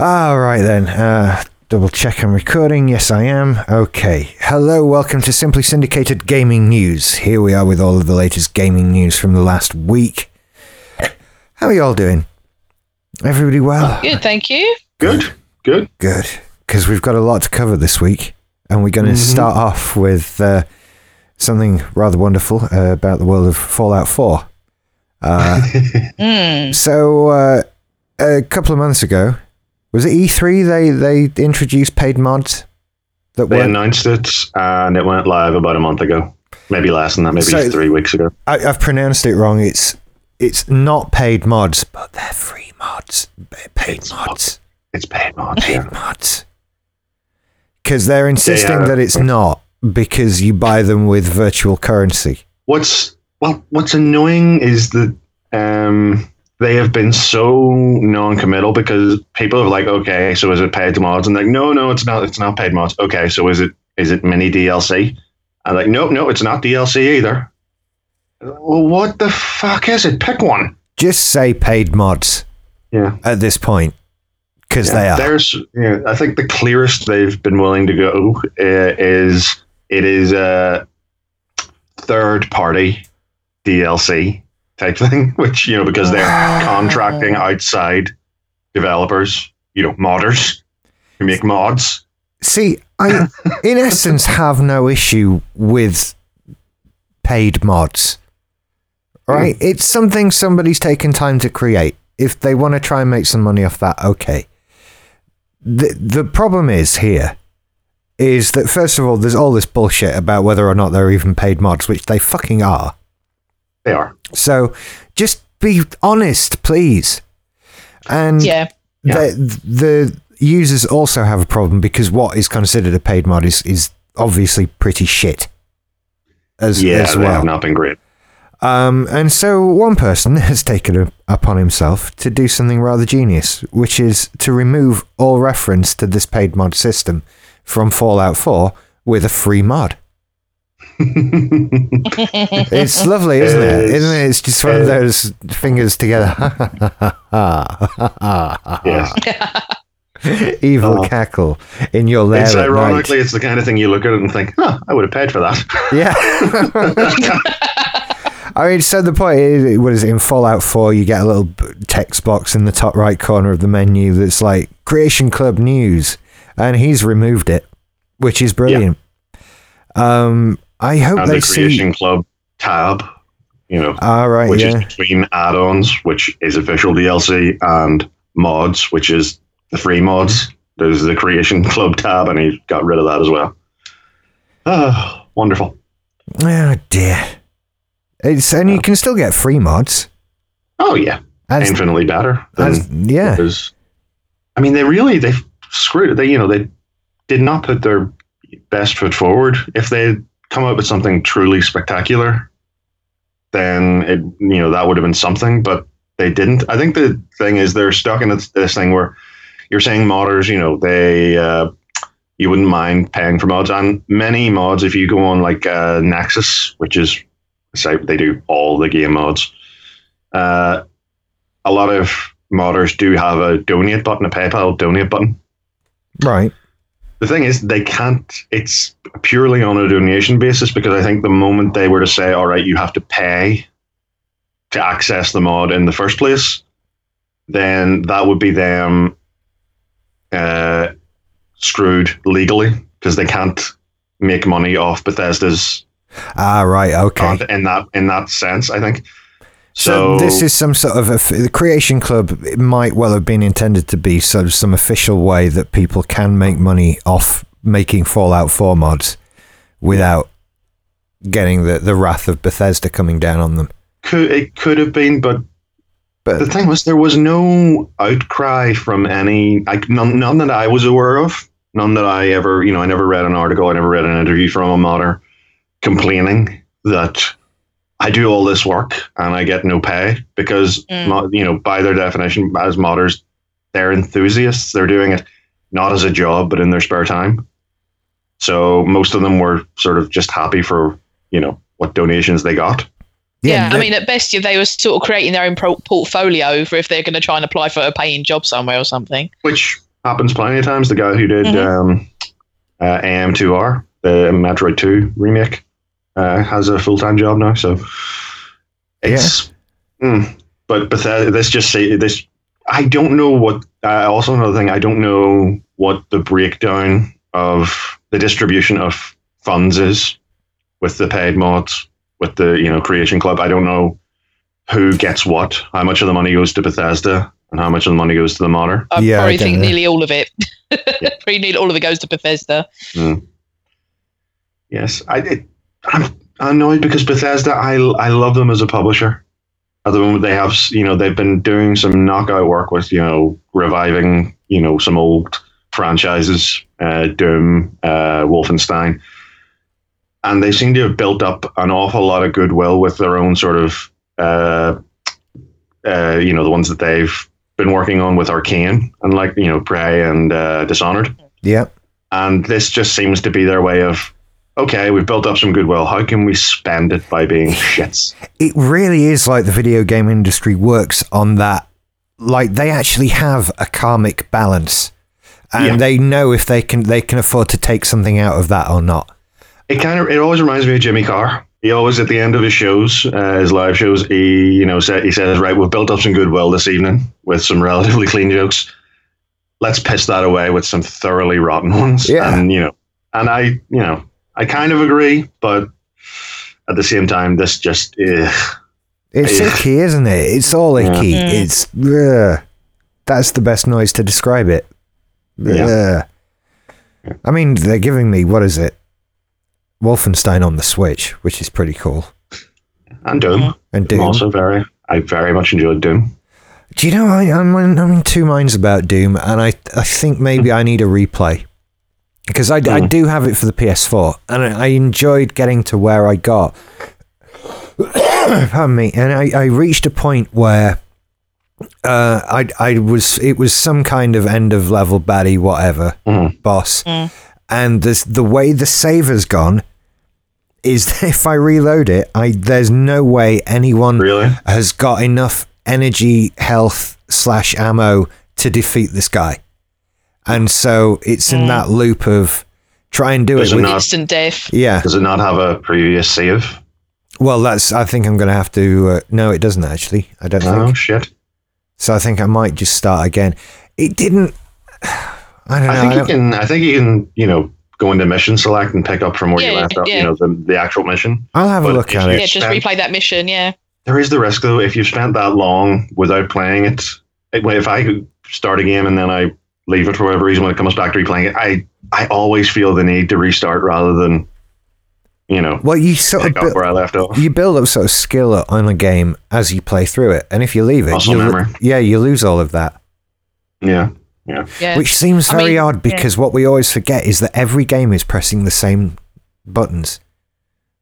All right then, double check I'm recording. Yes, I am. Okay. Hello, welcome to Simply Syndicated Gaming News. Here we are with all of the latest gaming news from the last week. How are you all doing? Everybody well? Good, thank you. Good. Because we've got a lot to cover this week, and we're going to start off with something rather wonderful about the world of Fallout 4. So, a couple of months ago, was it E3? They introduced paid mods. They announced it, and it went live about a month ago. Maybe less than that. Maybe 3 weeks ago. I've pronounced it wrong. It's not paid mods, but they're free mods. It's paid mods. Paid mods. Because they're insisting that it's not, because you buy them with virtual currency. What's annoying is that they have been so non-committal, because people are like, okay, so is it paid mods? And like, no, it's not paid mods. Okay, so is it mini DLC? And like, no, it's not DLC either. Well, what the fuck is it? Pick one. Just say paid mods. Yeah. At this point, because they are. I think the clearest they've been willing to go is it is a third-party DLC. Type thing, which, you know, because they're contracting outside developers, you know, modders who make mods. See, I, in essence, have no issue with paid mods, right? Mm. It's something somebody's taken time to create. If they want to try and make some money off that, okay. The problem is here is that, first of all, there's all this bullshit about whether or not they're even paid mods, which they fucking are. They are. So just be honest, please. And the users also have a problem, because what is considered a paid mod is obviously pretty shit as well. Yeah, they have not been great. And so one person has taken it upon himself to do something rather genius, which is to remove all reference to this paid mod system from Fallout 4 with a free mod. It's lovely, isn't it? Isn't it? It's just one of those fingers together. Evil cackle in your lair. It's ironically, it's the kind of thing you look at it and think, "Huh, I would have paid for that." Yeah. I mean, so the point is, what is it? In Fallout 4, you get a little text box in the top right corner of the menu that's like Creation Club News, and he's removed it, which is brilliant. Yeah. I hope and they see... the Creation Club tab, you know, which is between add-ons, which is official DLC, and mods, which is the free mods. There's the Creation Club tab, and he got rid of that as well. Oh, wonderful. Oh, dear. And you can still get free mods. Oh, yeah. Infinitely better. I mean, they screwed it. They did not put their best foot forward. If they come up with something truly spectacular, then that would have been something, but they didn't. I think the thing is they're stuck in this thing where you're saying modders, you wouldn't mind paying for mods. And many mods, if you go on like Nexus, which is a site they do all the game mods, a lot of modders do have a donate button, a PayPal donate button. Right. The thing is, they can't, it's purely on a donation basis, because I think the moment they were to say, all right, you have to pay to access the mod in the first place, then that would be them screwed legally, because they can't make money off Bethesda's content in that sense, I think. So this is some sort of the Creation Club. It might well have been intended to be sort of some official way that people can make money off making Fallout 4 mods without getting the wrath of Bethesda coming down on them. It could have been, but the thing was, there was no outcry from any, none that I was aware of, none that I ever, I never read an article, I never read an interview from a modder complaining that I do all this work and I get no pay, because, by their definition, as modders, they're enthusiasts. They're doing it not as a job, but in their spare time. So most of them were sort of just happy for, what donations they got. Yeah, I mean, at best, if they were sort of creating their own portfolio for if they're going to try and apply for a paying job somewhere or something. Which Happens plenty of times. The guy who did AM2R, the Metroid 2 remake, has a full-time job now. So it's but Bethesda, this I don't know what. Also, another thing, I don't know what the breakdown of the distribution of funds is with the paid mods, with the Creation Club. I don't know who gets what, how much of the money goes to Bethesda, and how much of the money goes to the modder. I think nearly all of it. Yeah. Pretty nearly all of it goes to Bethesda. Mm. Yes, I'm annoyed because Bethesda, I love them as a publisher. At the moment, they have, they've been doing some knockout work with, reviving, some old franchises, Doom, Wolfenstein. And they seem to have built up an awful lot of goodwill with their own sort of, the ones that they've been working on with Arcane and Prey and Dishonored. Yep. And this just seems to be their way of, okay, we've built up some goodwill. How can we spend it by being shits? It really is like the video game industry works on that. Like, they actually have a karmic balance, and they know if they can afford to take something out of that or not. It always reminds me of Jimmy Carr. He always, at the end of his shows, his live shows, he says, right, we've built up some goodwill this evening with some relatively clean jokes. Let's piss that away with some thoroughly rotten ones. Yeah. And, I kind of agree, but at the same time, this just... It's icky, isn't it? It's all icky. Yeah. It's... that's the best noise to describe it. Yeah. I mean, they're giving me, what is it? Wolfenstein on the Switch, which is pretty cool. And Doom. Also I very much enjoyed Doom. Do you know, I'm in two minds about Doom, and I think maybe I need a replay. Because I do have it for the PS4, and I enjoyed getting to where I got. Pardon me. And I reached a point where it was some kind of end of level baddie, whatever, boss. Mm. And the way the save has gone is that if I reload it, there's no way anyone has got enough energy, health/ammo to defeat this guy. And so it's in that loop of try and do it with instant death. Yeah. Does it not have a previous save? Well, I think I'm going to have to... no, it doesn't, actually. I don't know. Oh, shit. So I think I might just start again. It didn't... I don't know. I think you can, go into mission select and pick up from where you left off, the actual mission. I'll have a look at it. Yeah, just replay that mission, yeah. There is the risk, though, if you've spent that long without playing it. If I start a game and then I... leave it for whatever reason when it comes back to replaying it. I always feel the need to restart rather than, Well, you sort of where I left off. You build up sort of skill on a game as you play through it, and if you leave it, you lose all of that. Yeah. Which seems very odd because what we always forget is that every game is pressing the same buttons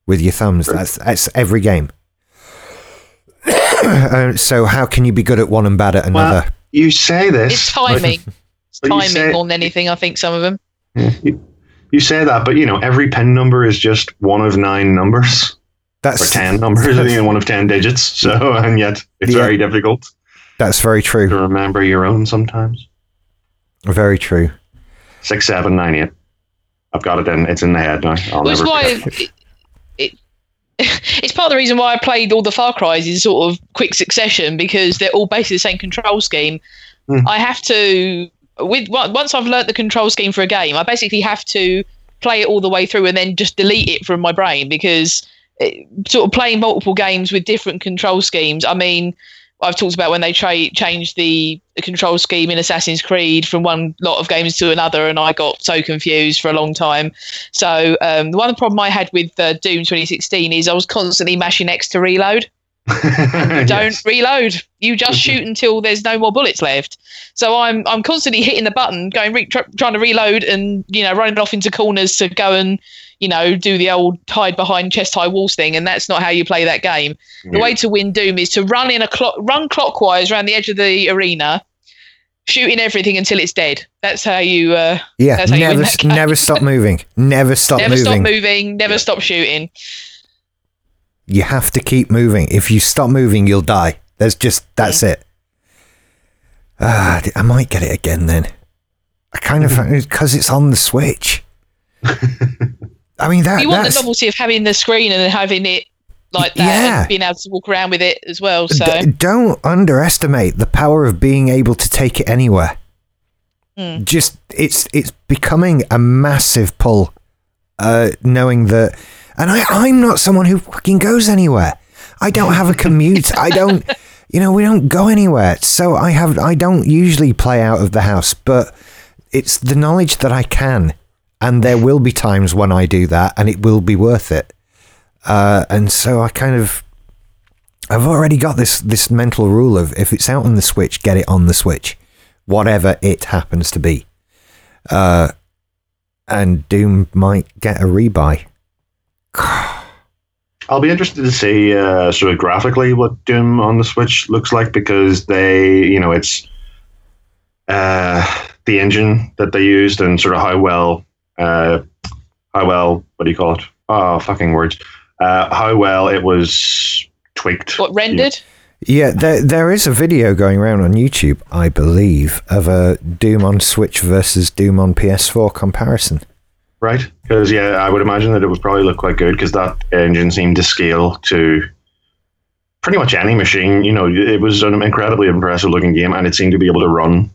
with your thumbs. Right. That's every game. So how can you be good at one and bad at another? Well, you say this. It's timing. Timing more than anything, I think, some of them. Yeah, you say that, but, every pin number is just one of 9 numbers. That's 10 numbers, one of 10 digits. So, and yet, it's very difficult. That's very true. To remember your own sometimes. Very true. 6, 7, 9, 8. I've got it in. It's in the head now. Which is why... It's part of the reason why I played all the Far Cries in sort of quick succession, because they're all basically the same control scheme. Mm. I have to... Once I've learnt the control scheme for a game, I basically have to play it all the way through and then just delete it from my brain, because sort of playing multiple games with different control schemes. I mean, I've talked about when they changed the control scheme in Assassin's Creed from one lot of games to another, and I got so confused for a long time. So the one problem I had with Doom 2016 is I was constantly mashing X to reload. Don't reload. You just shoot until there's no more bullets left. So I'm constantly hitting the button, going trying to reload, and running off into corners to go and do the old hide behind chest high walls thing. And that's not how you play that game. Yeah. The way to win Doom is to run clockwise around the edge of the arena, shooting everything until it's dead. That's how you. That's how you win that game. Never stop moving. Never stop moving. Never stop shooting. You have to keep moving. If you stop moving, you'll die. That's it. I might get it again then. I kind of found it because it's on the Switch. I mean, that you want the novelty of having the screen and having it like that, and being able to walk around with it as well. So don't underestimate the power of being able to take it anywhere. Just it's becoming a massive pull, knowing that. And I'm not someone who fucking goes anywhere. I don't have a commute. I don't, you know, we don't go anywhere. So I don't usually play out of the house, but it's the knowledge that I can, and there will be times when I do that, and it will be worth it. And so I've already got this mental rule of, if it's out on the Switch, get it on the Switch, whatever it happens to be. And Doom might get a rebuy. I'll be interested to see sort of graphically what Doom on the Switch looks like, because they, you know, it's the engine that they used, and sort of how well it was tweaked. What, rendered? Yeah, there is a video going around on YouTube, I believe, of a Doom on Switch versus Doom on PS4 comparison. Right, because I would imagine that it would probably look quite good, because that engine seemed to scale to pretty much any machine. You know, it was an incredibly impressive looking game, and it seemed to be able to run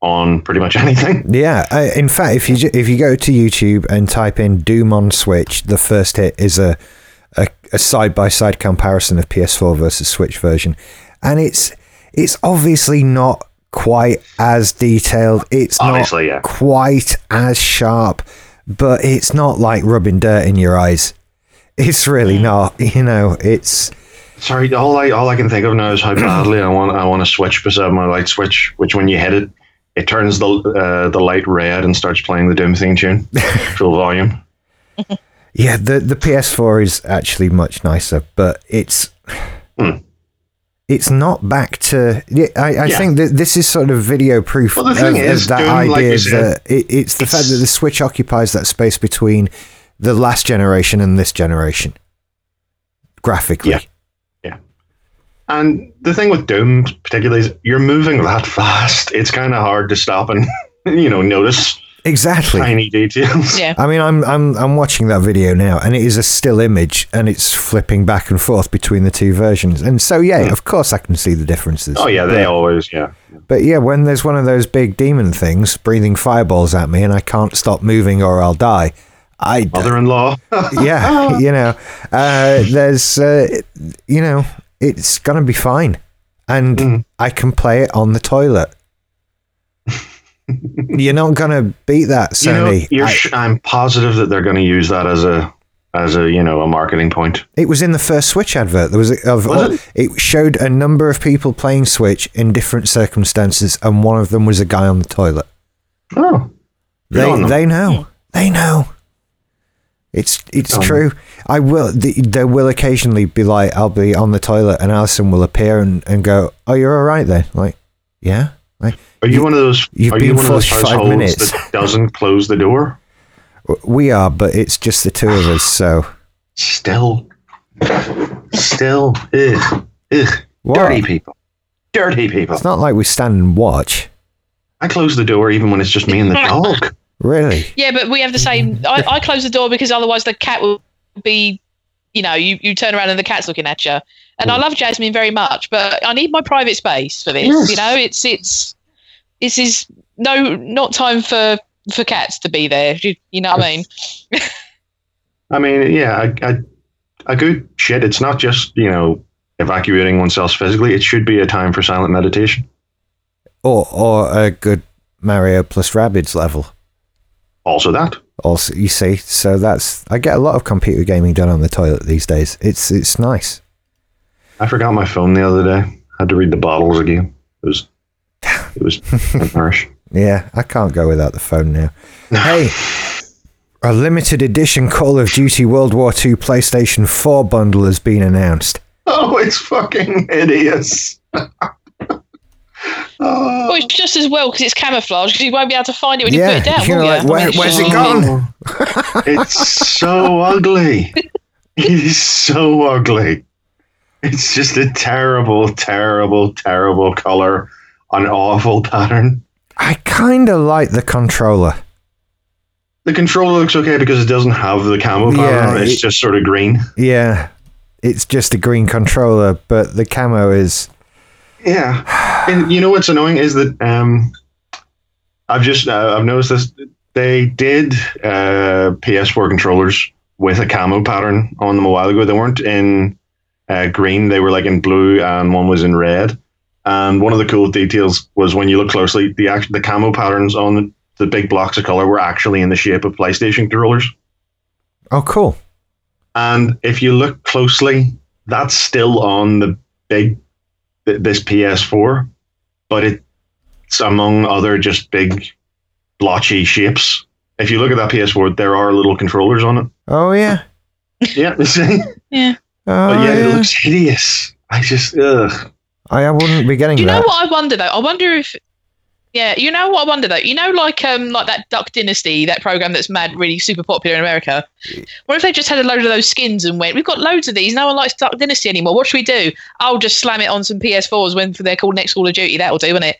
on pretty much anything. Yeah, in fact, if you go to YouTube and type in Doom on Switch, the first hit is a side-by-side comparison of PS4 versus Switch version, and it's obviously not quite as detailed. It's obviously, not quite as sharp. But it's not like rubbing dirt in your eyes. It's really not, you know. It's sorry. All I can think of now is how badly I want a Switch beside my light switch, which when you hit it, it turns the light red and starts playing the Doom theme tune full volume. Yeah, the PS4 is actually much nicer, but it's not back to. I think that this is sort of video proof of that idea, like that it's the fact that the Switch occupies that space between the last generation and this generation, graphically. Yeah. And the thing with Doom, particularly, is you're moving that fast. It's kind of hard to stop and notice exactly tiny details. Yeah. I mean, I'm watching that video now, and it is a still image, and it's flipping back and forth between the two versions, and so of course I can see the differences. Oh yeah, they always But when there's one of those big demon things breathing fireballs at me, and I can't stop moving or I'll die. Mother-in-law. Yeah, there's it's gonna be fine, and I can play it on the toilet. You're not going to beat that, Sony. I'm positive that they're going to use that as a marketing point. It was in the first Switch advert. It showed a number of people playing Switch in different circumstances, and one of them was a guy on the toilet. Oh, they know. Yeah. They know. It's true. I will. There will occasionally be like, I'll be on the toilet, and Alison will appear and go, "Oh, you're all right then." Like, yeah. Are you one of those? Are you one of those households that doesn't close the door? We are, but it's just the two of us. So still, dirty people. It's not like we stand and watch. I close the door even when it's just me and the dog. Really? Yeah, but we have the same. I close the door because otherwise the cat will be. You turn around and the cat's looking at you. And I love Jasmine very much, but I need my private space for this. Yes. This is not time for cats to be there. You know what I mean? I good shit. It's not just evacuating oneself physically. It should be a time for silent meditation, or a good Mario plus Rabbids level. Also that. Also, you see, so that's I get a lot of computer gaming done on the toilet these days. It's nice. I forgot my phone the other day. I had to read the bottles again. It was harsh. Yeah, I can't go without the phone now. Hey, a limited edition Call of Duty World War II PlayStation 4 bundle has been announced. Oh, it's fucking hideous. Well, it's just as well, because it's camouflage, because you won't be able to find it when you put it down. Where's it gone? It's so ugly. It is so ugly. It's just a terrible, terrible, terrible color, an awful pattern. I kind of like the controller. The controller looks okay because it doesn't have the camo pattern. It's just sort of green. Yeah, it's just a green controller, but the camo is... Yeah, and you know what's annoying is that I've noticed this. They did PS4 controllers with a camo pattern on them a while ago. They weren't in green. They were like in blue, and one was in red. And one of the cool details was when you look closely, the camo patterns on the big blocks of color were actually in the shape of PlayStation controllers. Oh, cool. And if you look closely, that's still on the big... this PS4, but it's among other just big blotchy shapes. If you look at that PS4, there are little controllers on it. Oh yeah, yeah, yeah. But yeah, it looks hideous. I just I wouldn't be getting. Do you know what I wonder though? I wonder if you know what I wonder though. You know, like that Duck Dynasty, that program that's really super popular in America. What if they just had a load of those skins and went, "We've got loads of these. No one likes Duck Dynasty anymore. What should we do? I'll just slam it on some PS4s when they're called next Call of Duty. That'll do, won't it?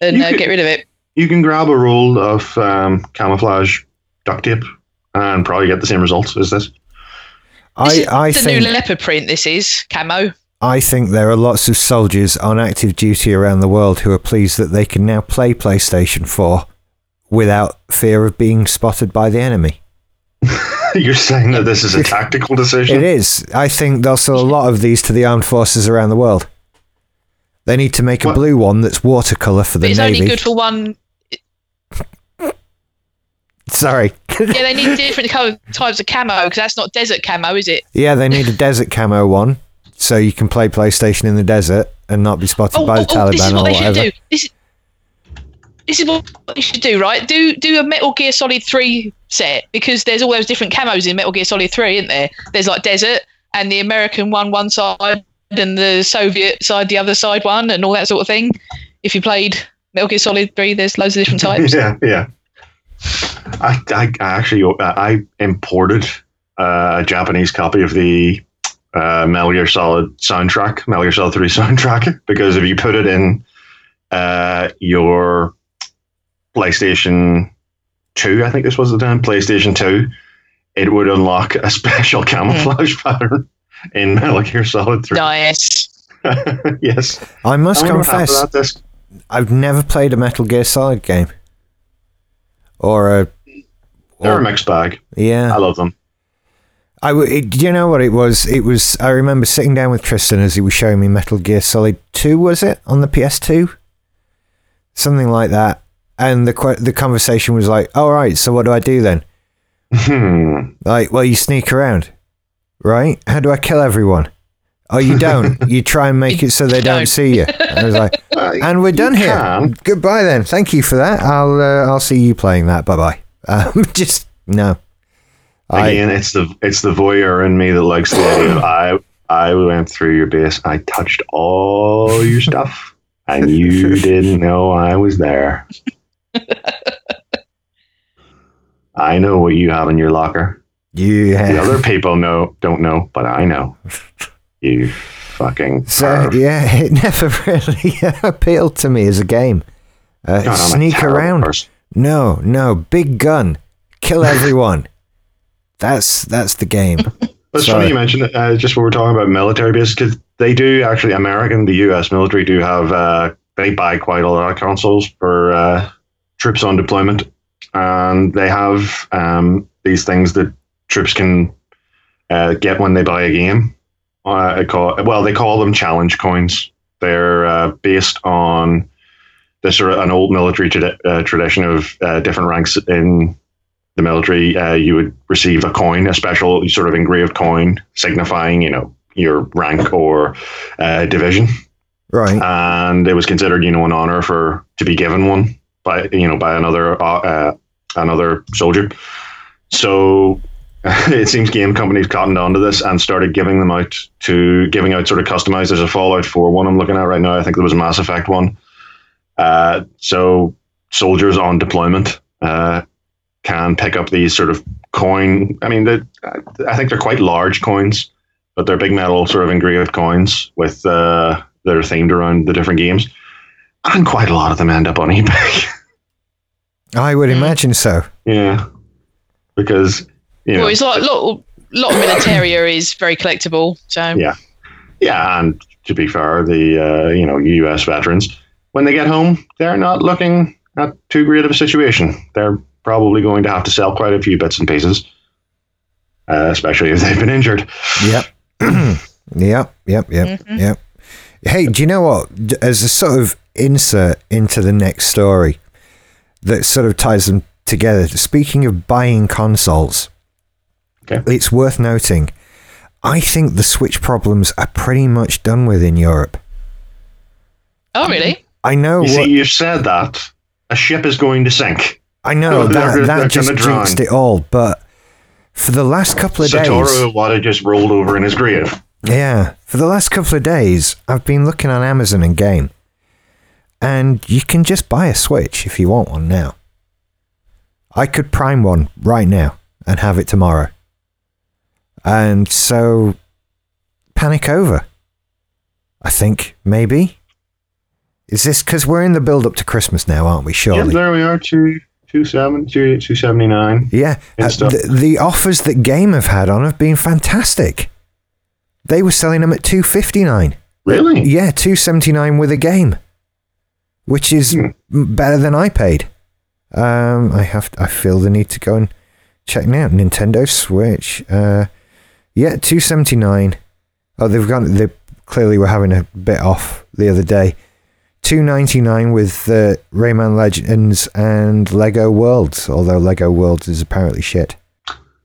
And get rid of it." You can grab a roll of camouflage duct tape and probably get the same results as this. I think new leopard print. This is camo. I think there are lots of soldiers on active duty around the world who are pleased that they can now play PlayStation 4 without fear of being spotted by the enemy. You're saying that this is a tactical decision? It is. I think they'll sell a lot of these to the armed forces around the world. They need to make a blue one that's watercolour for the Navy. It's only good for one... Sorry. Yeah, they need different types of camo, because that's not desert camo, is it? Yeah, they need a desert camo one. So you can play PlayStation in the desert and not be spotted by the Taliban. This is what they should do. This is what they should do, right? Do a Metal Gear Solid 3 set, because there's all those different camos in Metal Gear Solid 3, isn't there? There's like desert and the American one side and the Soviet side the other side one and all that sort of thing. If you played Metal Gear Solid 3, there's loads of different types. Yeah. I imported a Japanese copy of the Metal Gear Solid 3 soundtrack, because if you put it in your PlayStation 2, I think this was the time, PlayStation 2, it would unlock a special camouflage pattern in Metal Gear Solid 3. Nice. Yes. I must confess, I've never played a Metal Gear Solid game. They're a mixed bag. Yeah. I love them. Do you know what it was? I remember sitting down with Tristan as he was showing me Metal Gear Solid 2, was it? On the PS2? Something like that. And the conversation was like, all right, so what do I do then? Like, well, you sneak around, right? How do I kill everyone? Oh, you don't. You try and make it so they don't see you. And I was like, and we're done here. Goodbye then. Thank you for that. I'll see you playing that. Bye-bye. No. Again, it's the voyeur in me that likes the idea of I went through your base, I touched all your stuff, and you didn't know I was there. I know what you have in your locker. The other people don't know, but I know. You fucking... it never really appealed to me as a game. Sneak around. Person. No, big gun. Kill everyone. That's the game. It's funny you mentioned it, just when we're talking about military bases, because they do actually, the US military do have, they buy quite a lot of consoles for troops on deployment, and they have these things that troops can get when they buy a game. They call them challenge coins. They're based on an old military tradition of different ranks in the military. You would receive a coin, a special sort of engraved coin signifying, your rank or division. Right. And it was considered, an honor to be given one by another soldier. So it seems game companies cottoned onto this and started giving out sort of customized. There's a Fallout 4 one I'm looking at right now. I think there was a Mass Effect one. So soldiers on deployment, can pick up these sort of coin. I think they're quite large coins, but they're big metal sort of engraved coins with that are themed around the different games. And quite a lot of them end up on eBay. I would imagine so. Yeah, because you know, well, it's like a lot of Militaria is very collectible. So yeah, and to be fair, the US veterans, when they get home, they're not looking at too great of a situation. They're probably going to have to sell quite a few bits and pieces, especially if they've been injured. Yep. Hey, do you know what? As a sort of insert into the next story that sort of ties them together. Speaking of buying consoles, okay, it's worth noting, I think the Switch problems are pretty much done with in Europe. Oh, really? I know. See, you've said that. A ship is going to sink. I know, that just jinxed it all, but for the last couple of days... Satoru Iwata just rolled over in his grave. Yeah, for the last couple of days, I've been looking on Amazon and Game, and you can just buy a Switch if you want one now. I could prime one right now and have it tomorrow. And so, panic over. I think, maybe. Is this because we're in the build-up to Christmas now, aren't we, surely? Yeah, there we are, 279. Yeah, the offers that Game have had on have been fantastic. They were selling them at $259. Really? Yeah, $279 with a game, which is better than I paid. I feel the need to go and check now. Nintendo Switch. Yeah, $279. Oh, they clearly were having a bit off the other day. $299 with Rayman Legends and Lego Worlds, although Lego Worlds is apparently shit.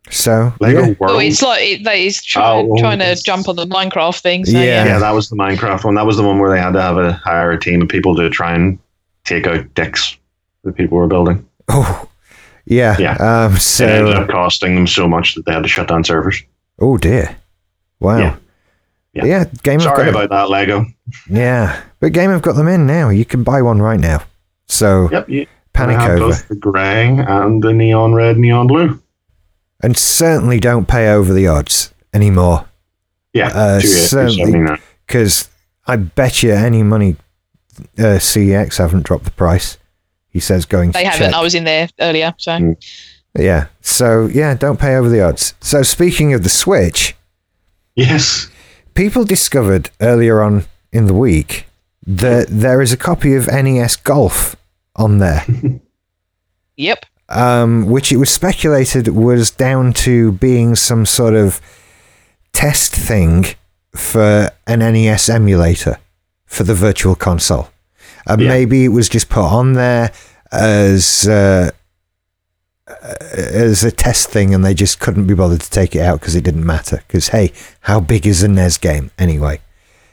So Lego World. Oh, it's like he's trying to jump on the Minecraft thing. So yeah, that was the Minecraft one. That was the one where they had to hire a team of people to try and take out decks that people were building. Oh, yeah. So it ended up costing them so much that they had to shut down servers. Oh dear! Wow. Yeah. Game. Sorry about that, Lego. Yeah, but Game have got them in now. You can buy one right now. So panic over. Both the grey and the neon red, neon blue. And certainly don't pay over the odds anymore. Yeah, certainly, because I bet you any money CEX haven't dropped the price. He says going. They haven't. Check. I was in there earlier, so. Yeah. So don't pay over the odds. So speaking of the Switch, yes, people discovered earlier on in the week that there is a copy of NES Golf on there. Yep. Which it was speculated was down to being some sort of test thing for an NES emulator for the Virtual Console. And maybe it was just put on there as a test thing, and they just couldn't be bothered to take it out because it didn't matter. Because, hey, how big is a NES game anyway?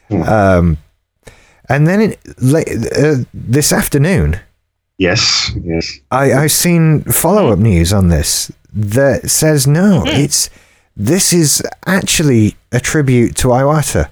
Mm. And then this afternoon... Yes. I've seen follow-up news on this that says, no, this is actually a tribute to Iwata.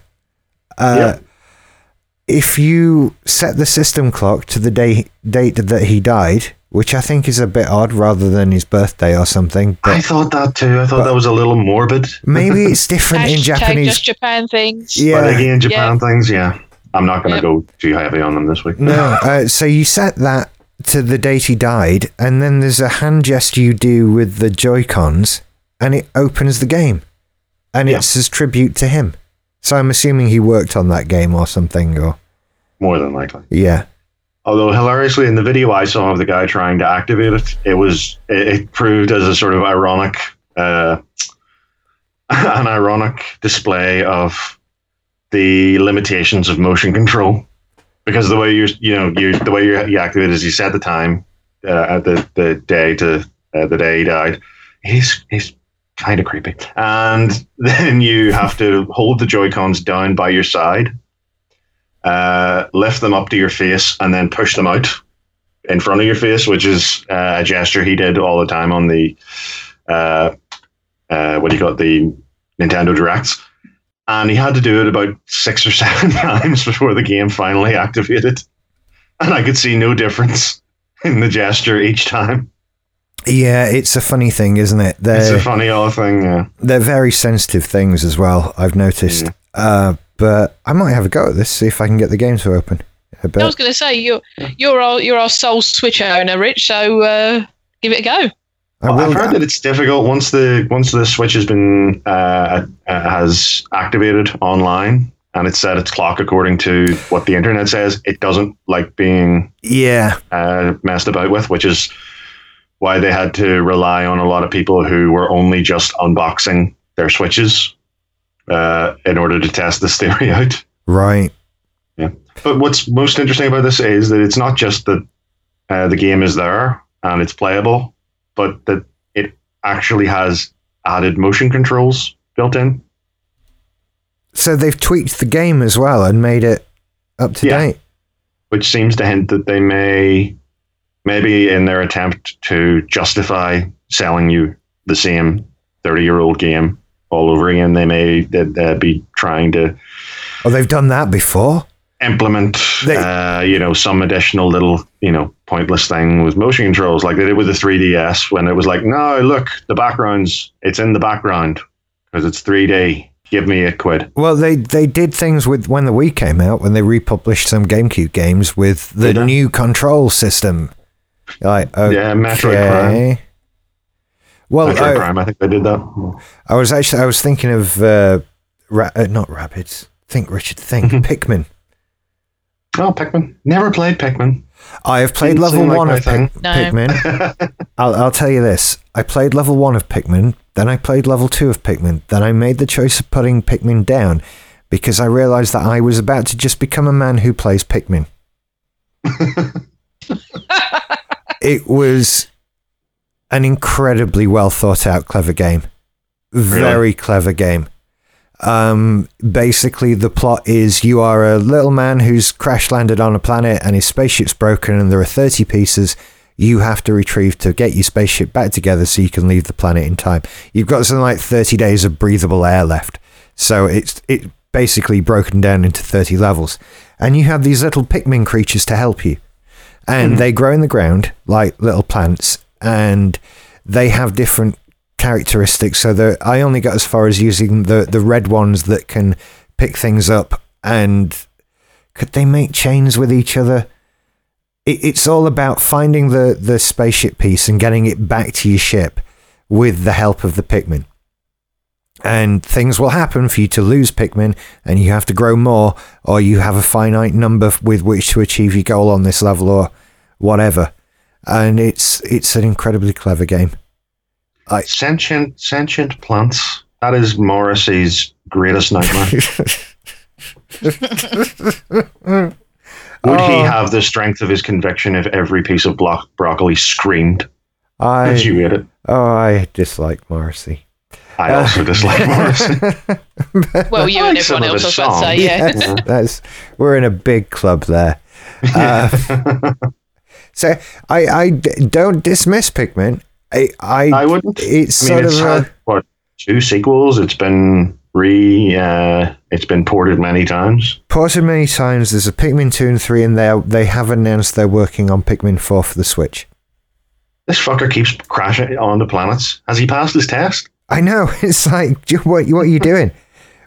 If you set the system clock to the date that he died, which I think is a bit odd rather than his birthday or something. But, I thought that too. I thought that was a little morbid. Maybe it's different in Japanese. Just Japan things. Yeah. But again, Japan things, I'm not going to go too heavy on them this week. No, so you set that to the date he died, and then there's a hand gesture you do with the Joy-Cons, and it opens the game, and it's as tribute to him. So I'm assuming he worked on that game or something, or more than likely. Yeah. Although hilariously, in the video I saw of the guy trying to activate it, it proved as a sort of ironic, an ironic display of the limitations of motion control. Because the way you activate it is you set the time at the day to the day he died. He's kind of creepy, and then you have to hold the Joy-Cons down by your side, lift them up to your face, and then push them out in front of your face, which is a gesture he did all the time on the the Nintendo Directs. And he had to do it about 6 or 7 times before the game finally activated. And I could see no difference in the gesture each time. Yeah, it's a funny thing, isn't it? It's a funny old thing, yeah. They're very sensitive things as well, I've noticed. But I might have a go at this, see if I can get the game to open. I was going to say you're our sole Switch owner, Rich. So give it a go. I've heard that it's difficult once the Switch has been has activated online, and it's set its clock according to what the internet says. It doesn't like being messed about with, which is why they had to rely on a lot of people who were only just unboxing their Switches in order to test this theory out. Right. Yeah. But what's most interesting about this is that it's not just that the game is there and it's playable, but that it actually has added motion controls built in. So they've tweaked the game as well and made it up to date. Which seems to hint that they maybe in their attempt to justify selling you the same 30-year-old game all over again, they may be trying to... Oh, they've done that before? Implement, some additional little, pointless thing with motion controls, like they did with the 3DS when it was like, no, look, the backgrounds, it's in the background because it's 3D. Give me £1. Well, they did things with when the Wii came out, when they republished some GameCube games with the new control system. Like, okay. Yeah, Metroid Prime. Well, Metroid Prime, I think they did that. I was thinking of not Rabbids. Think, Richard. Pikmin. Oh, Pikmin. Never played Pikmin. I have played level one of Pikmin. I'll tell you this. I played level 1 of Pikmin, then I played level 2 of Pikmin, then I made the choice of putting Pikmin down because I realised that I was about to just become a man who plays Pikmin. It was an incredibly well thought out, clever game. Very clever game. Basically the plot is you are a little man who's crash landed on a planet and his spaceship's broken and there are 30 pieces you have to retrieve to get your spaceship back together so you can leave the planet in time. You've got something like 30 days of breathable air left. So it's basically broken down into 30 levels. And you have these little Pikmin creatures to help you. And they grow in the ground like little plants and they have different characteristics, so that I only got as far as using the red ones that can pick things up, and could they make chains with each other? It's all about finding the spaceship piece and getting it back to your ship with the help of the Pikmin, and things will happen for you to lose Pikmin and you have to grow more, or you have a finite number with which to achieve your goal on this level or whatever, and it's an incredibly clever game. Sentient plants. That is Morrissey's greatest nightmare. Would he have the strength of his conviction if every piece of broccoli screamed as you ate it? Oh, I dislike Morrissey. I also dislike Morrissey. Well, you and everyone else, I was about to say, yeah. We're in a big club there. So I don't dismiss Pikmin. I wouldn't. It's had, what, 2 sequels? It's been it's been ported many times. There's a Pikmin 2 and 3 in there. They have announced they're working on Pikmin 4 for the Switch. This fucker keeps crashing on the planets. Has he passed his test? I know. It's like, what are you doing?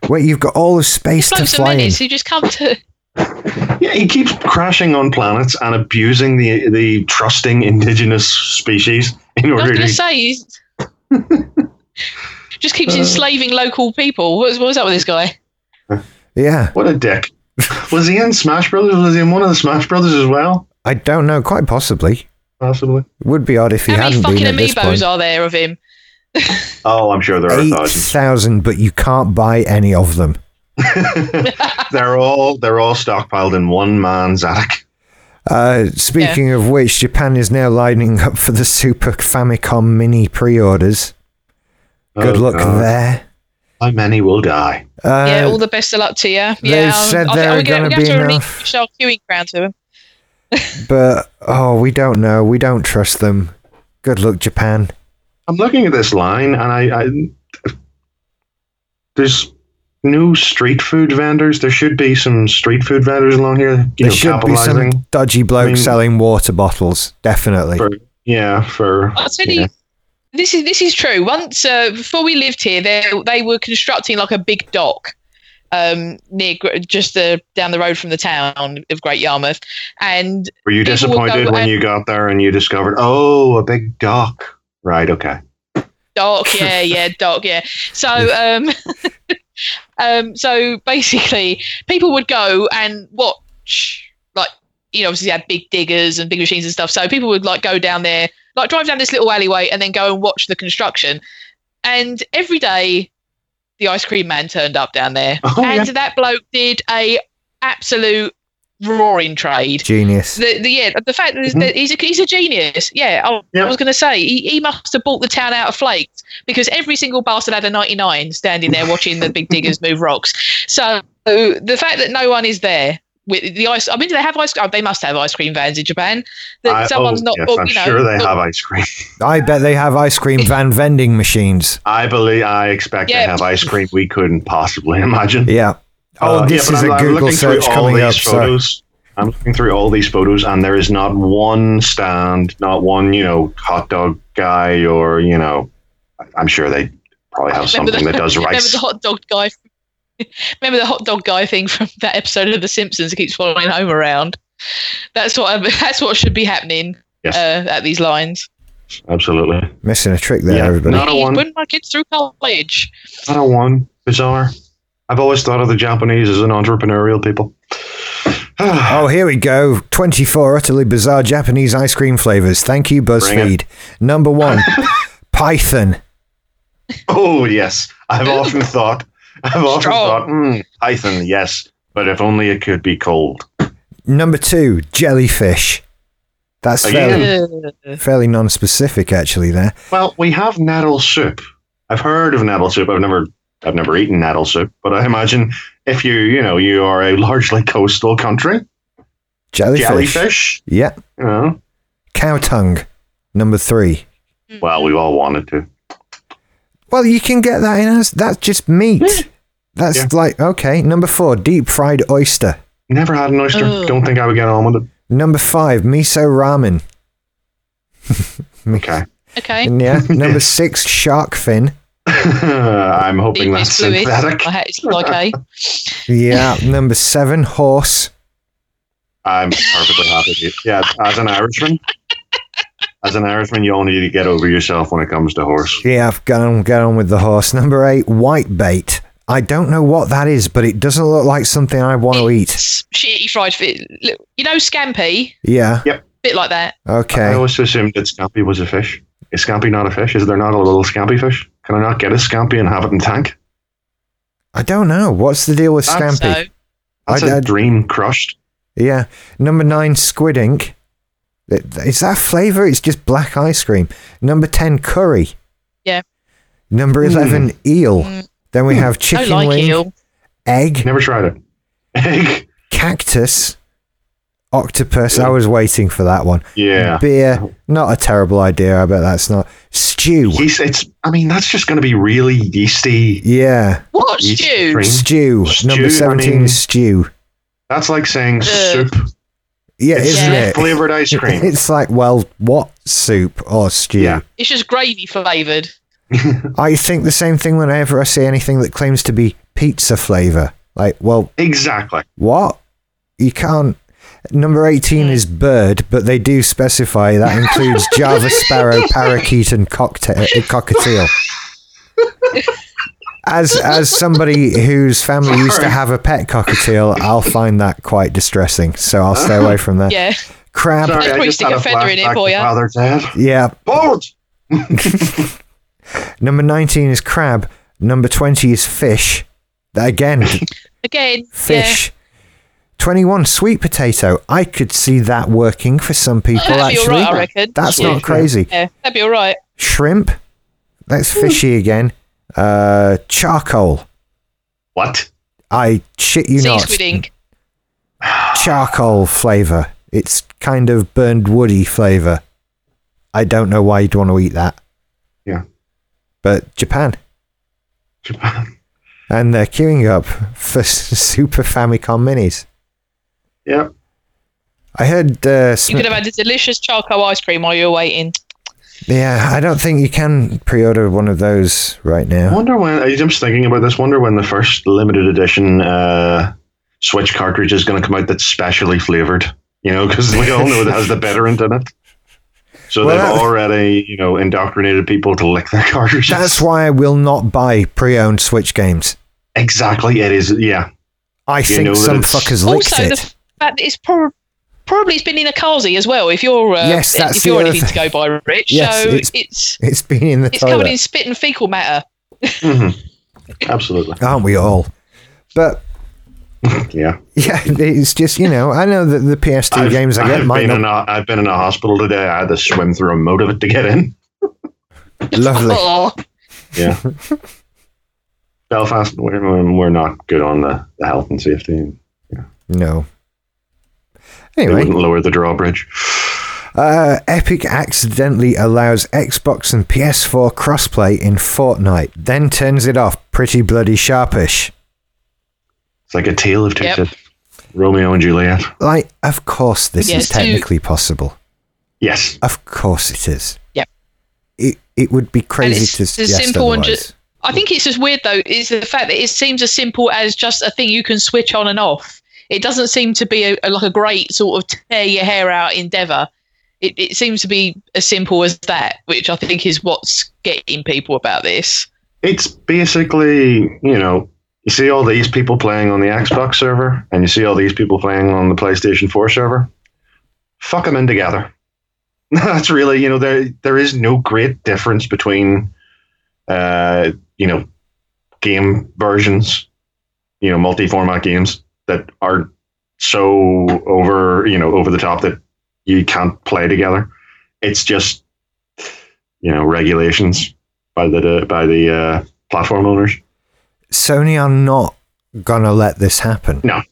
Wait, you've got all the space to fly in. You just come to... Yeah, he keeps crashing on planets and abusing the trusting indigenous species in order to... just keeps enslaving local people. What was that with this guy? Yeah. What a dick. Was he in Smash Brothers? Was he in one of the Smash Brothers as well? I don't know. Quite possibly. It would be odd if he hadn't been at this point. How many fucking amiibos are there of him? Oh, I'm sure there are 8,000, but you can't buy any of them. They're all stockpiled in one man's attic. Speaking of which, Japan is now lining up for the Super Famicom Mini pre-orders. Good luck there. How many will die? All the best of luck to you. Yeah, they're going to be enough. We're going to queuing round to them. But we don't know. We don't trust them. Good luck, Japan. I'm looking at this line, and I there's no street food vendors. There should be some street food vendors along here. There should be some dodgy bloke selling water bottles, definitely. I'll tell you, this is true. Once before we lived here, they were constructing like a big dock near just down the road from the town of Great Yarmouth. And were you disappointed when you got there and you discovered, oh, a big dock? Right, okay. Dock, yeah, yeah, dock, yeah. So, so basically, people would go and watch, like, you know, obviously they had big diggers and big machines and stuff. So people would like go down there, like drive down this little alleyway and then go and watch the construction. And every day, the ice cream man turned up down there, that bloke did a absolute roaring trade. Genius. The fact that he's a genius. Yeah, I was going to say he must have bought the town out of flakes, because every single bastard had a 99 standing there watching the big diggers move rocks. So the fact that no one is there with the ice, I mean, do they have ice? Oh, they must have ice cream vans in Japan. That someone's not. Yes, well, I'm sure they have ice cream. I bet they have ice cream van vending machines. I expect they have ice cream we couldn't possibly imagine. Yeah. Oh, this is a Google search coming up. Photos. I'm looking through all these photos, and there is not one stand, not one, you know, hot dog guy, or, you know, I'm sure they probably have something that does rice. Remember the hot dog guy? Remember the hot dog guy thing from that episode of The Simpsons that keeps following Home around? That's what should be happening at these lines. Absolutely. Missing a trick there, everybody. Not a one. Putting my kids through college. Not a one. Bizarre. I've always thought of the Japanese as an entrepreneurial people. Oh, here we go. 24 utterly bizarre Japanese ice cream flavors. Thank you, BuzzFeed. Number 1, Python. Oh, yes. I've often thought, Python, yes, but if only it could be cold. Number 2, jellyfish. That's fairly non-specific, actually, there. Well, we have nettle soup. I've heard of nettle soup. I've never eaten nettle soup, but I imagine if you are a largely coastal country. Jellyfish. Yeah. You know. Cow tongue, number 3. Well, we all wanted to. Well, you can get that in as that's just meat. That's like, okay. Number 4, deep fried oyster. Never had an oyster. Don't think I would get on with it. Number 5, miso ramen. Okay. Yeah. Number 6, shark fin. I'm hoping that's synthetic. Okay. Yeah. Number 7, horse. I'm perfectly happy with you. Yeah, as an Irishman, you only need to get over yourself when it comes to horse. Yeah, I've gone with the horse. Number 8, whitebait. I don't know what that is, but it doesn't look like something I want to eat. Shitty fried fish. You know scampi? Yeah. Yep. Bit like that. Okay. I always assumed that scampi was a fish. Is scampi not a fish? Is there not a little scampi fish? Can I not get a scampi and have it in tank? I don't know. What's the deal with scampi? That's a dream crushed. Yeah. Number 9, squid ink. Is that flavour? It's just black ice cream. Number 10, curry. Yeah. Number 11, eel. Then we have chicken wing, eel. Egg. Never tried it. Egg. Cactus. Octopus. I was waiting for that one. Yeah. Beer. Not a terrible idea. I bet that's not. Stew. That's just going to be really yeasty. Yeah. What? Stew. Number 17 is stew. That's like saying soup. Yeah, isn't it? Flavoured ice cream. It's like, well, what soup or stew? Yeah. It's just gravy flavoured. I think the same thing whenever I see anything that claims to be pizza flavour. Like, well... Exactly. What? You can't... Number 18 is bird, but they do specify that includes Java sparrow, parakeet and cockatiel. As somebody whose family used to have a pet cockatiel, I'll find that quite distressing. So I'll stay away from that. Yeah. Crab. Sorry, I just stick a feather in it for you. Yeah. Bored. Number 19 is crab. Number 20 is fish. Again. Fish. Yeah. 21, sweet potato. I could see that working for some people. That'd actually be all right, I reckon. That's not crazy. Yeah, that'd be all right. Shrimp. That's fishy again. Charcoal. What? I shit you not. Squid ink. Charcoal flavour. It's kind of burned woody flavour. I don't know why you'd want to eat that. Yeah. But Japan. And they're queuing up for Super Famicom Minis. Yep. I heard... you could have had a delicious charcoal ice cream while you were waiting. Yeah, I don't think you can pre-order one of those right now. I wonder when, I'm just thinking about this, wonder when the first limited edition Switch cartridge is going to come out that's specially flavored, you know, because we all know it has the betterant in it. So they've already, you know, indoctrinated people to lick their cartridges. That's why I will not buy pre-owned Switch games. Exactly, it is, yeah. I think some fuckers licked it. Also, the fact that it's probably it's been in a Kazi as well, if you're if you're anything to go by, Rich. Yes, so it's been in the toilet. It's covered in spit and fecal matter. Mm-hmm. Absolutely. Aren't we all? But yeah, it's just, you know, I know that the PS2 games I get might not. I've been in a hospital today. I had to swim through a moat of it to get in. Lovely. Oh. Yeah. Belfast, we're not good on the health and safety. Yeah. No. Anyway. They wouldn't lower the drawbridge. Epic accidentally allows Xbox and PS4 crossplay in Fortnite, then turns it off pretty bloody sharpish. It's like a tale of two Romeo and Juliet. Like, of course this is technically possible. Yes. Of course it is. Yep. It would be crazy to suggest otherwise. I think it's just weird, though, is the fact that it seems as simple as just a thing you can switch on and off. It doesn't seem to be a great sort of tear your hair out endeavour. It seems to be as simple as that, which I think is what's getting people about this. It's basically, you know, you see all these people playing on the Xbox server and you see all these people playing on the PlayStation 4 server. Fuck them in together. That's really, you know, there is no great difference between... you know, game versions, you know, multi-format games that are so over the top that you can't play together. It's just, you know, regulations by the platform owners. Sony are not gonna let this happen. No.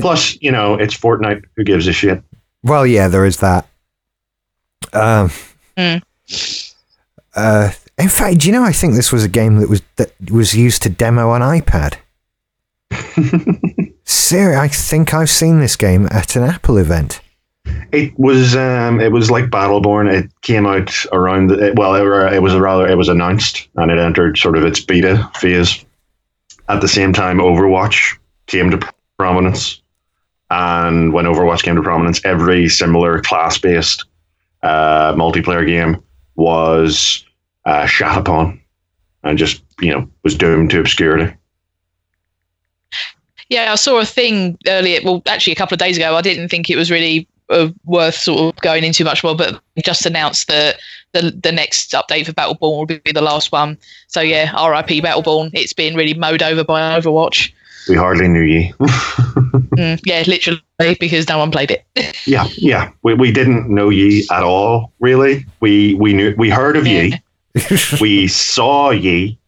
Plus, you know, it's Fortnite. Who gives a shit? Well, yeah, there is that. In fact, you know, I think this was a game that was used to demo an iPad. Seriously, I think I've seen this game at an Apple event. It was like Battleborn. It came out around. It was announced and it entered sort of its beta phase. At the same time, Overwatch came to prominence, and when Overwatch came to prominence, every similar class-based multiplayer game was shat upon and just, you know, was doomed to obscurity. Yeah, I saw a thing earlier, well, actually a couple of days ago. I didn't think it was really worth sort of going into much more, but just announced that the next update for Battleborn will be the last one. So yeah, RIP Battleborn. It's been really mowed over by Overwatch. We hardly knew ye. Yeah, literally, because no one played it. yeah. We didn't know ye at all, really. We knew, we heard of ye. We saw ye,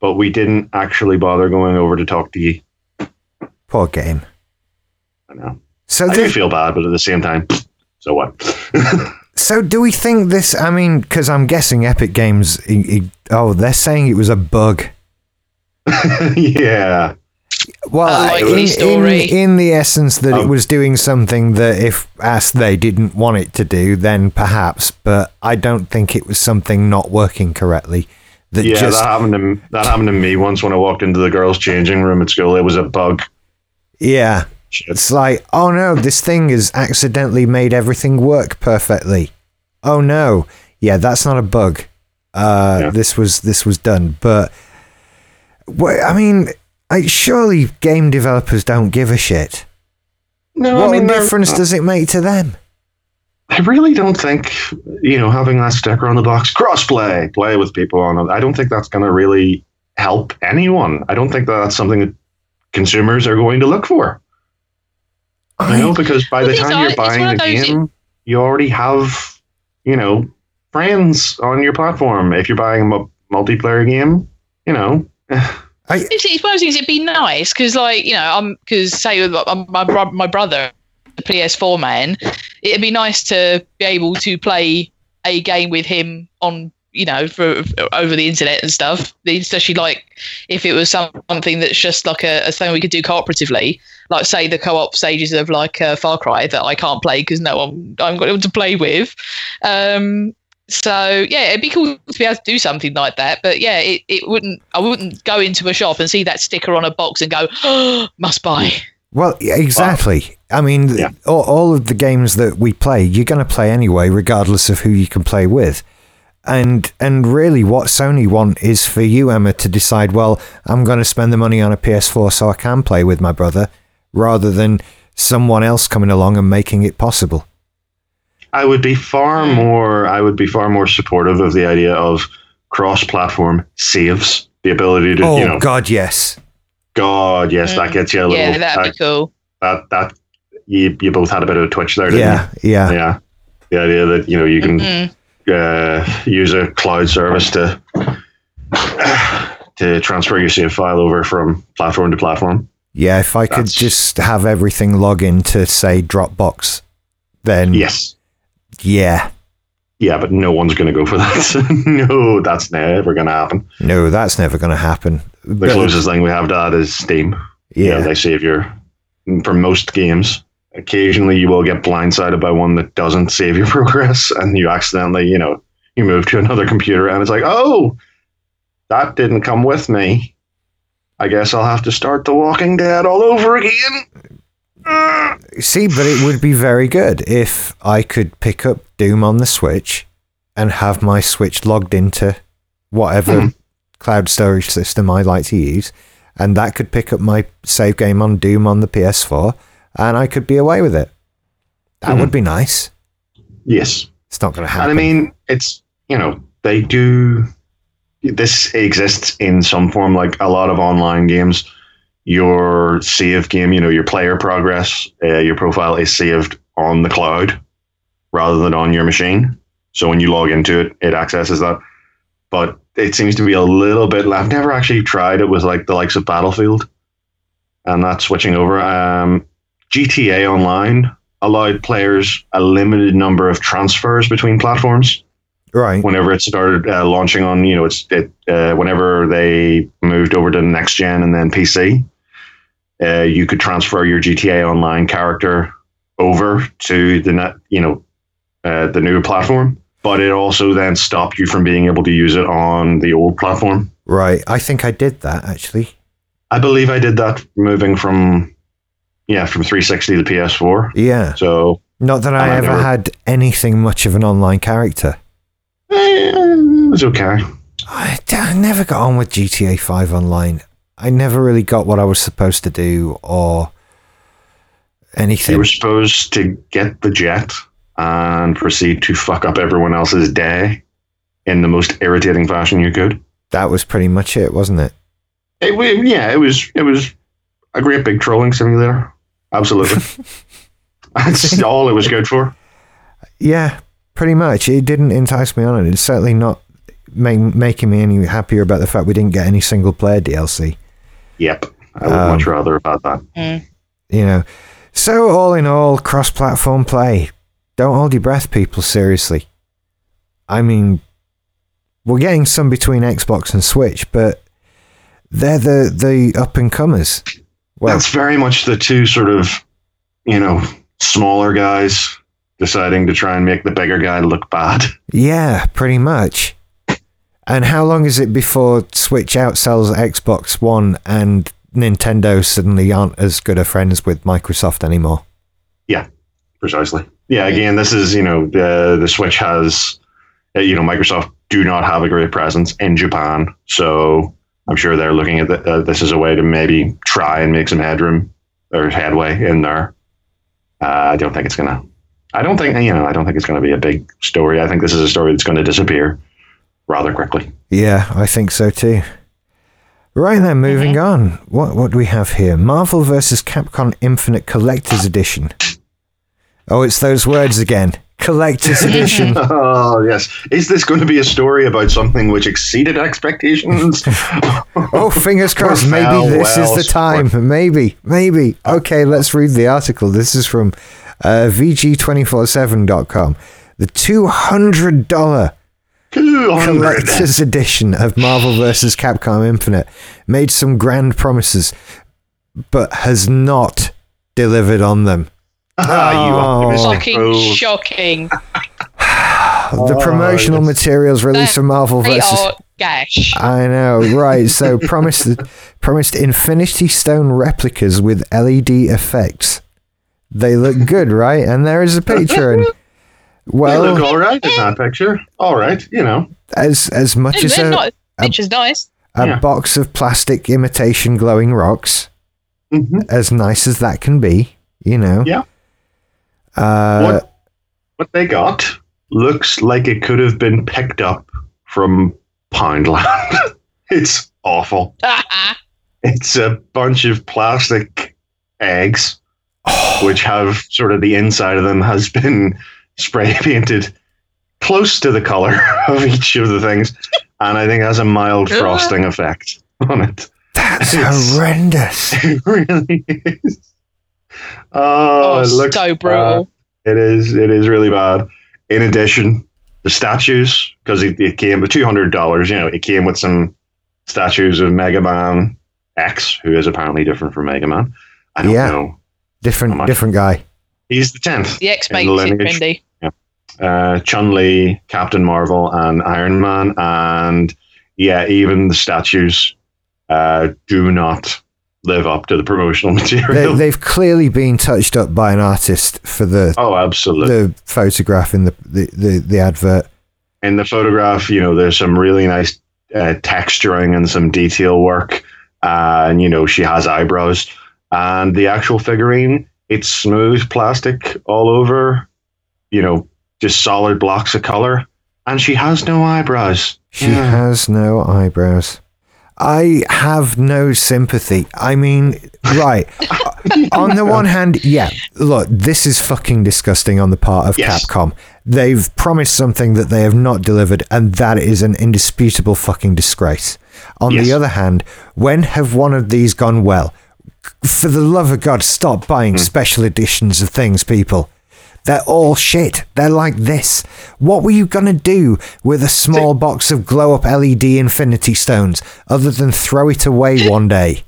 but we didn't actually bother going over to talk to ye. Poor game. I know. So I do feel bad, but at the same time, so what? So do we think this, I mean, because I'm guessing Epic Games, they're saying it was a bug. Yeah. Well, in the essence that it was doing something that if asked they didn't want it to do, then perhaps, but I don't think it was something not working correctly. That happened to me once when I walked into the girls' changing room at school. It was a bug. Yeah. Shit. It's like, oh no, this thing has accidentally made everything work perfectly. Oh no. Yeah, that's not a bug. This was done. But, I mean... surely game developers don't give a shit. No, what difference does it make to them? I really don't think, you know, having that sticker on the box, crossplay, play with people on it, I don't think that's going to really help anyone. I don't think that's something that consumers are going to look for. You know, because by the time you're buying a game, you already have, you know, friends on your platform. If you're buying a multiplayer game, you know... It's one of those things. It'd be nice because, like, you know, say my brother, the PS4 man. It'd be nice to be able to play a game with him on you know, for over the internet and stuff, especially like if it was something that's just like a thing we could do cooperatively, like say the co-op stages of like Far Cry that I can't play because no one I haven't got anyone to play with. So yeah, it'd be cool to be able to do something like that. But yeah, I wouldn't go into a shop and see that sticker on a box and go, oh, must buy. Well, exactly. I mean, yeah. all of the games that we play, you're going to play anyway, regardless of who you can play with. And really what Sony want is for you, Emma, to decide, well, I'm going to spend the money on a PS4 so I can play with my brother, rather than someone else coming along and making it possible. I would be far more supportive of the idea of cross-platform saves, the ability to, God, yes, that gets you a little... Yeah, that'd be cool. That you both had a bit of a twitch there, didn't you? Yeah. The idea that, you can... Mm-hmm. Use a cloud service to transfer your save file over from platform to platform. Yeah, if I could just have everything log into, say, Dropbox, then... Yes. Yeah. Yeah, but no one's going to go for that. No, that's never going to happen. No, that's never going to happen. The closest thing we have to that is Steam. Yeah. They save for most games. Occasionally you will get blindsided by one that doesn't save your progress and you accidentally, you move to another computer and it's like, oh, that didn't come with me. I guess I'll have to start The Walking Dead all over again. See, but it would be very good if I could pick up Doom on the Switch and have my Switch logged into whatever cloud storage system I like to use, and that could pick up my save game on Doom on the PS4. And I could be away with it. That would be nice. Yes. It's not going to happen. And I mean, it's, they do... This exists in some form, like a lot of online games. Your save game, your player progress, your profile is saved on the cloud rather than on your machine. So when you log into it, it accesses that. But it seems to be a little bit... I've never actually tried it with like the likes of Battlefield and that switching over. GTA Online allowed players a limited number of transfers between platforms. Right. Whenever it started launching on, whenever they moved over to next gen and then PC, you could transfer your GTA Online character over to the new platform. But it also then stopped you from being able to use it on the old platform. Right. I think I did that actually. I believe I did that moving from 360 to PS4. Yeah. So not that I ever had anything much of an online character. It was okay. I never got on with GTA 5 online. I never really got what I was supposed to do or anything. You were supposed to get the jet and proceed to fuck up everyone else's day in the most irritating fashion you could. That was pretty much it, wasn't it? It was a great big trolling simulator. Absolutely. That's all it was good for. Yeah, pretty much. It didn't entice me on it. It's certainly not making me any happier about the fact we didn't get any single player DLC. Yep. I would much rather about that. So all in all, cross-platform play. Don't hold your breath, people, seriously. I mean, we're getting some between Xbox and Switch, but they're the up-and-comers. Well, that's very much the two sort of, smaller guys deciding to try and make the bigger guy look bad. Yeah, pretty much. And how long is it before Switch outsells Xbox One and Nintendo suddenly aren't as good of friends with Microsoft anymore? Yeah, precisely. Yeah, again, this is, the Switch has, Microsoft do not have a great presence in Japan, so... I'm sure they're looking at this as a way to maybe try and make some headway in there. I don't think it's going to be a big story. I think this is a story that's going to disappear rather quickly. Yeah, I think so too. Right then, moving on. What do we have here? Marvel vs. Capcom Infinite Collector's Edition. Oh, it's those words again. Collector's Edition. Oh, yes. Is this going to be a story about something which exceeded expectations? Oh, fingers crossed. Maybe this is the time. Maybe. Okay, let's read the article. This is from VG247.com. The $200 Collector's edition of Marvel vs. Capcom Infinite made some grand promises, but has not delivered on them. Oh, you fucking shocking. The promotional materials released for Marvel vs. Gosh. I know, right. So promised Infinity Stone replicas with LED effects. They look good, right? And there is a picture. And, well, they look all right in that picture. All right, you know. As much as picture's nice. A box of plastic imitation glowing rocks, as nice as that can be, you know. Yeah. What they got looks like it could have been picked up from Poundland. It's awful. It's a bunch of plastic eggs, which have sort of the inside of them has been spray painted close to the color of each of the things, and I think has a mild frosting effect on it. It's horrendous. It really is. Oh, it looks so brutal. It is really bad. In addition, the statues, because it came with $200, you know, it came with some statues of Mega Man X, who is apparently different from Mega Man. I don't know. Different guy. He's the 10th. The X makes it trendy. Yeah. Chun-Li, Captain Marvel, and Iron Man, and even the statues do not live up to the promotional material. They've clearly been touched up by an artist for the the photograph in the advert. In the photograph, you know, there's some really nice texturing and some detail work, and you know she has eyebrows. And the actual figurine, it's smooth plastic all over, you know, just solid blocks of color, and she has no eyebrows. Has no eyebrows. I have no sympathy. I mean, right. On the one hand, look, this is fucking disgusting on the part of Capcom. They've promised something that they have not delivered, and that is an indisputable fucking disgrace. On the other hand, when have one of these gone well? For the love of God, stop buying special editions of things, people. They're all shit. They're like this. What were you going to do with a small box of glow-up LED Infinity Stones other than throw it away one day?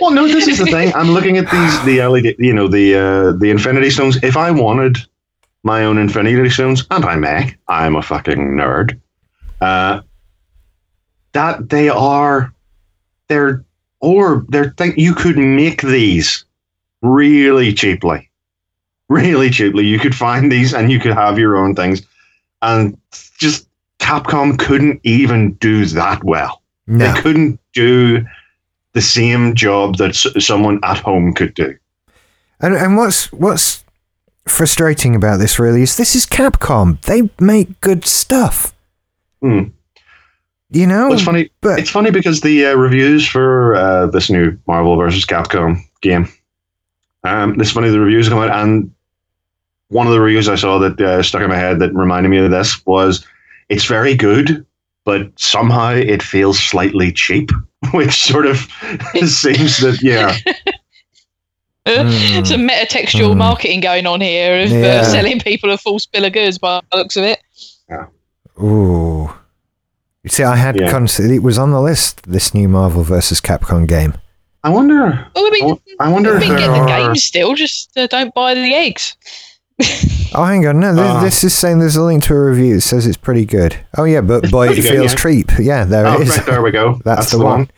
Well, no, this is the thing. I'm looking at the LED, you know, the Infinity Stones. If I wanted my own Infinity Stones, and I may, I'm a fucking nerd, that they are... you could make these really cheaply. Really cheaply. You could find these and you could have your own things. And just Capcom couldn't even do that well. No. They couldn't do the same job that someone at home could do. And what's frustrating about this really is this is Capcom. They make good stuff. Hmm. You know, well, it's funny because the reviews for this new Marvel vs. Capcom game, it's funny the reviews come out, and one of the reviews I saw that stuck in my head that reminded me of this was, it's very good, but somehow it feels slightly cheap, which sort of seems that, Some metatextual marketing going on here of selling people a false bill of goods by the looks of it. Yeah. Ooh. You see, I had it was on the list, this new Marvel vs. Capcom game. I wonder. Well, I wonder if we can get the game still. Just don't buy the eggs. Oh, hang on. No, this is saying there's a link to a review that says it's pretty good. Oh yeah, but boy, it feels cheap. Yeah, there it is. Right, there we go. That's the one.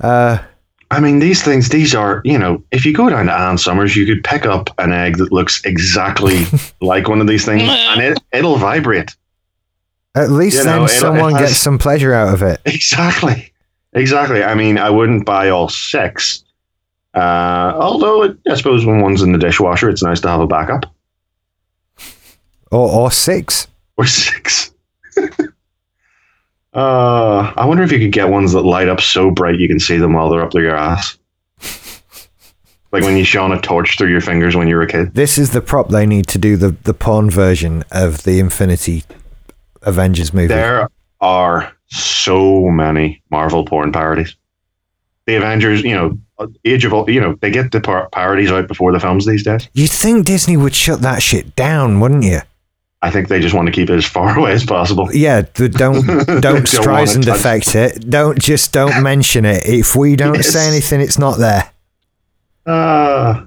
I mean, these things. These are, you know, if you go down to Ann Summers, you could pick up an egg that looks exactly like one of these things, and it'll vibrate. At least someone gets some pleasure out of it. Exactly. I mean, I wouldn't buy all six. Although, I suppose when one's in the dishwasher, it's nice to have a backup. Or six. Or six. I wonder if you could get ones that light up so bright you can see them while they're up your ass. Like when you shone a torch through your fingers when you were a kid. This is the prop they need to do the porn version of the Infinity... Avengers movie. There are so many Marvel porn parodies. The Avengers, you know, they get the parodies out before the films these days. You'd think Disney would shut that shit down, wouldn't you? I think they just want to keep it as far away as possible. Yeah, don't Streisand affect it. Don't mention it. If we don't say anything, it's not there. I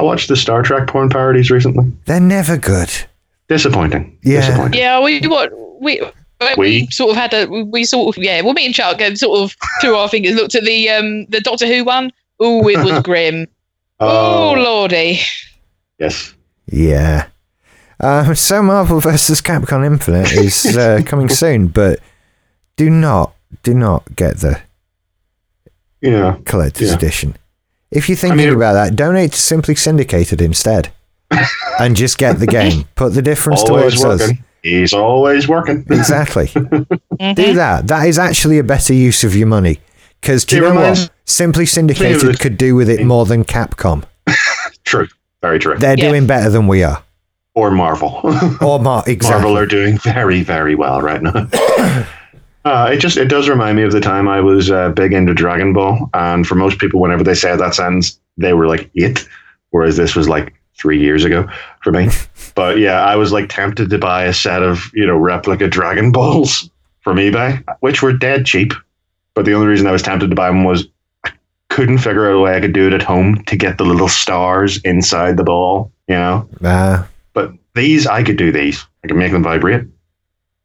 watched the Star Trek porn parodies recently. They're never good. Disappointing. Yeah. Disappointing. Yeah, we, me and Chuck sort of through our fingers looked at the Doctor Who one. Oh, it was grim. Oh lordy. Yes. Yeah. So Marvel vs. Capcom Infinite is coming soon, but do not get the collector's edition. If you're thinking about that, donate to Simply Syndicated instead, and just get the game. Put the difference towards us. He's always working. Exactly. Mm-hmm. Do that. That is actually a better use of your money, because do you know what? Simply Syndicated could do with it more than Capcom. True. Very true. They're doing better than we are. Or Marvel. Exactly. Marvel are doing very, very well right now. It does remind me of the time I was big into Dragon Ball. And for most people, whenever they say that sentence, they were like, it. Whereas this was like 3 years ago for me. But yeah, I was like tempted to buy a set of, replica Dragon Balls from eBay, which were dead cheap. But the only reason I was tempted to buy them was I couldn't figure out a way I could do it at home to get the little stars inside the ball, But these, I could do these. I can make them vibrate.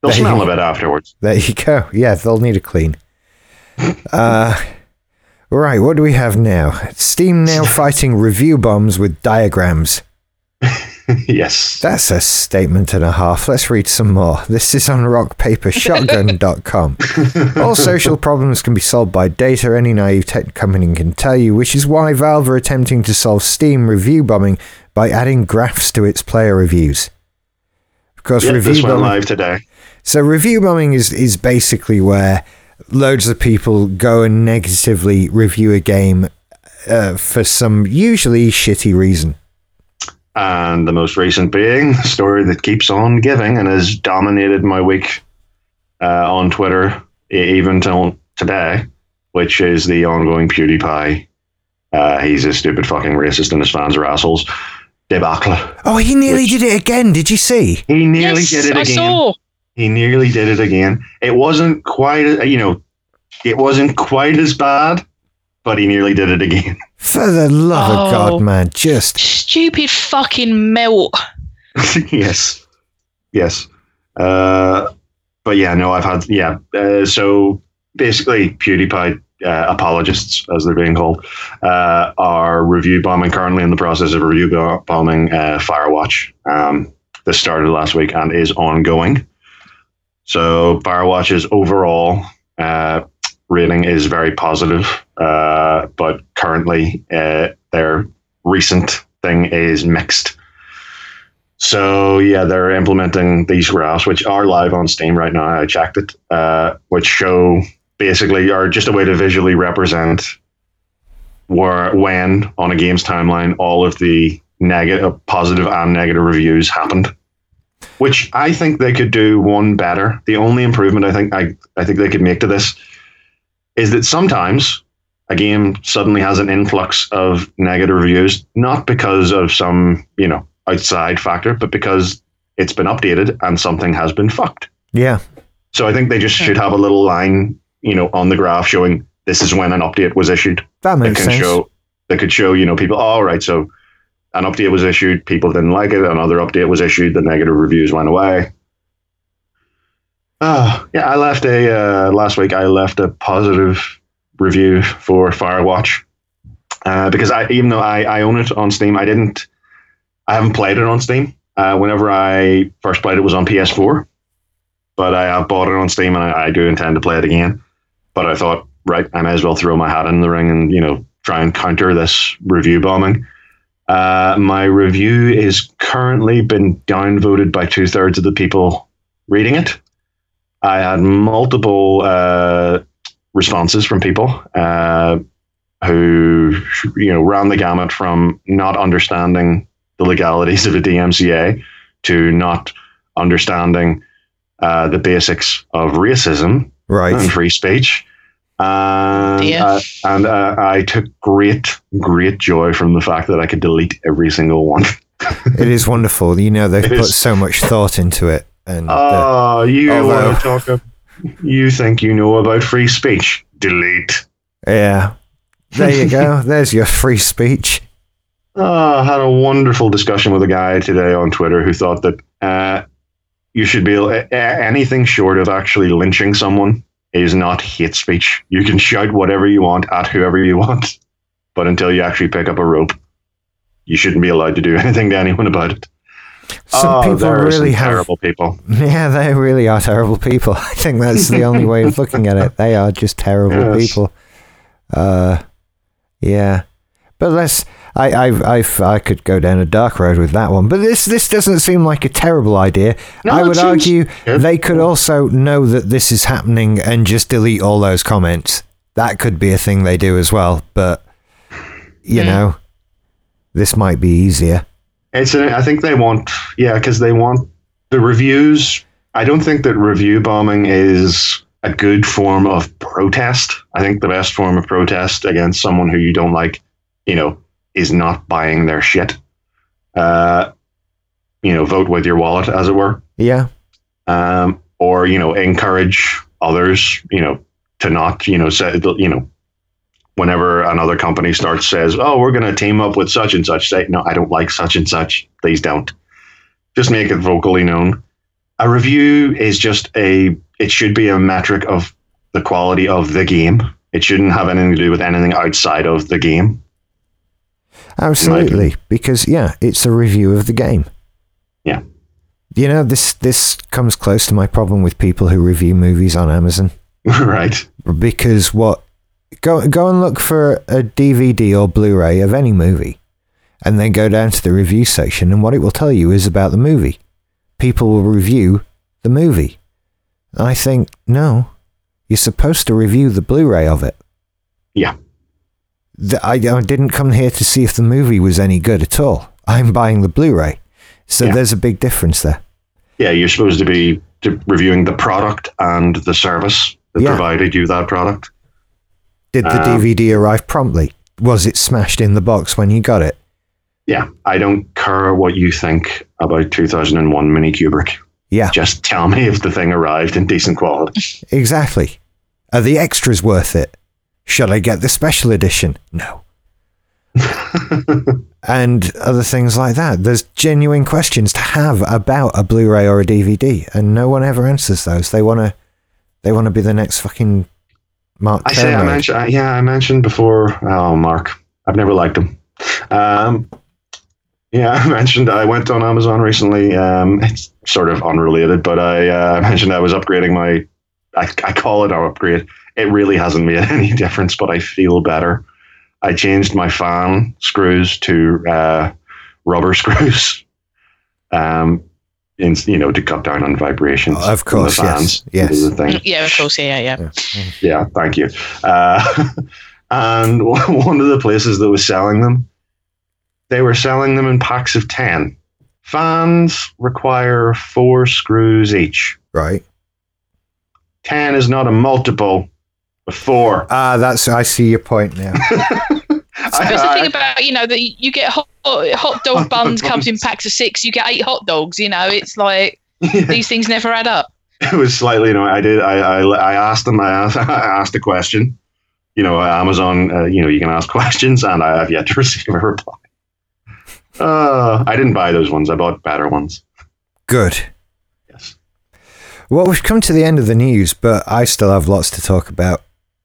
They'll smell a bit afterwards. There you go. Yeah, they'll need a clean. Right, what do we have now? Steam now fighting review bombs with diagrams. Yes. That's a statement and a half. Let's read some more. This is on rockpapershotgun.com. All social problems can be solved by data. Any naive tech company can tell you, which is why Valve are attempting to solve Steam review bombing by adding graphs to its player reviews. Because this went live today. So review bombing is basically where loads of people go and negatively review a game for some usually shitty reason. And the most recent being the story that keeps on giving and has dominated my week on Twitter even till today, which is the ongoing PewDiePie. He's a stupid fucking racist and his fans are assholes. Debacle. Oh, he nearly did it again. Did you see? He nearly did it again. I saw. He nearly did it again. It wasn't quite, it wasn't quite as bad, but he nearly did it again. For the love of God, man, just stupid fucking melt. Yes. So basically, PewDiePie. Apologists, as they're being called, are review bombing, currently in the process of review bombing Firewatch. This started last week and is ongoing. So Firewatch's overall rating is very positive, but currently their recent thing is mixed. So yeah, they're implementing these graphs, which are live on Steam right now. I checked it, which show... basically are just a way to visually represent when on a game's timeline all of the positive and negative reviews happened, which I think they could do one better. The only improvement I think they could make to this is that sometimes a game suddenly has an influx of negative reviews, not because of some, outside factor, but because it's been updated and something has been fucked. Yeah. So I think they just should have a little line on the graph showing this is when an update was issued. That makes sense. That could show, people, all right, so an update was issued, people didn't like it, another update was issued, the negative reviews went away. I left last week I left a positive review for Firewatch because even though I own it on Steam, I haven't played it on Steam. Whenever I first played it was on PS4, but I have bought it on Steam and I do intend to play it again. But I thought, right, I may as well throw my hat in the ring and, try and counter this review bombing. My review is currently been downvoted by 2/3 of the people reading it. I had multiple responses from people who, ran the gamut from not understanding the legalities of a DMCA to not understanding the basics of racism, right, and free speech. I took great joy from the fact that I could delete every single one. It is wonderful. You know, they've put so much thought into it. And want to talk about... You think you know about free speech? Delete. Yeah. There you go. There's your free speech. I had a wonderful discussion with a guy today on Twitter who thought that you should be... anything short of actually lynching someone is not hate speech. You can shout whatever you want at whoever you want, but until you actually pick up a rope, you shouldn't be allowed to do anything to anyone about it. Some people are really terrible people. Yeah, they really are terrible people. I think that's the only way of looking at it. They are just terrible people. Yeah. But I could go down a dark road with that one. But this doesn't seem like a terrible idea. No, I would argue they could also know that this is happening and just delete all those comments. That could be a thing they do as well. But, you know, this might be easier. I think they want, because they want the reviews. I don't think that review bombing is a good form of protest. I think the best form of protest against someone who you don't like, is not buying their shit. Vote with your wallet, as it were. Yeah. Or, encourage others, to not, whenever another company says, oh, we're going to team up with such and such, say, no, I don't like such and such. Please don't. Just make it vocally known. A review is it should be a metric of the quality of the game. It shouldn't have anything to do with anything outside of the game. Absolutely. Because, it's a review of the game. Yeah. This comes close to my problem with people who review movies on Amazon. Right. Because Go and look for a DVD or Blu-ray of any movie, and then go down to the review section, and what it will tell you is about the movie. People will review the movie. I think, no, you're supposed to review the Blu-ray of it. Yeah. I didn't come here to see if the movie was any good at all. I'm buying the Blu-ray. So there's a big difference there. Yeah, you're supposed to be reviewing the product and the service that provided you that product. Did the DVD arrive promptly? Was it smashed in the box when you got it? Yeah, I don't care what you think about 2001 Mini Kubrick. Yeah. Just tell me if the thing arrived in decent quality. Exactly. Are the extras worth it? Shall I get the special edition? No. And other things like that. There's genuine questions to have about a Blu-ray or a DVD, and no one ever answers those. They want to be the next fucking... Mark Kermode. I mentioned before. Oh, Mark, I've never liked him. I mentioned I went on Amazon recently. It's sort of unrelated, but I mentioned I was upgrading my. I call it an upgrade. It really hasn't made any difference, but I feel better. I changed my fan screws to rubber screws. To cut down on vibrations. Of course, yes. Yeah, of course, yeah. Yeah, thank you. And one of the places that was selling them, they were selling them in packs of 10. Fans require 4 screws each. Right. 10 is not a multiple of 4. I see your point now. There's the thing about, that you get hot dog buns comes in packs of 6, you get 8 hot dogs, it's like these things never add up. It was slightly, I asked them, I asked a question, Amazon, you can ask questions, and I have yet to receive a reply. I didn't buy those ones, I bought better ones. Good. Yes. Well, we've come to the end of the news, but I still have lots to talk about.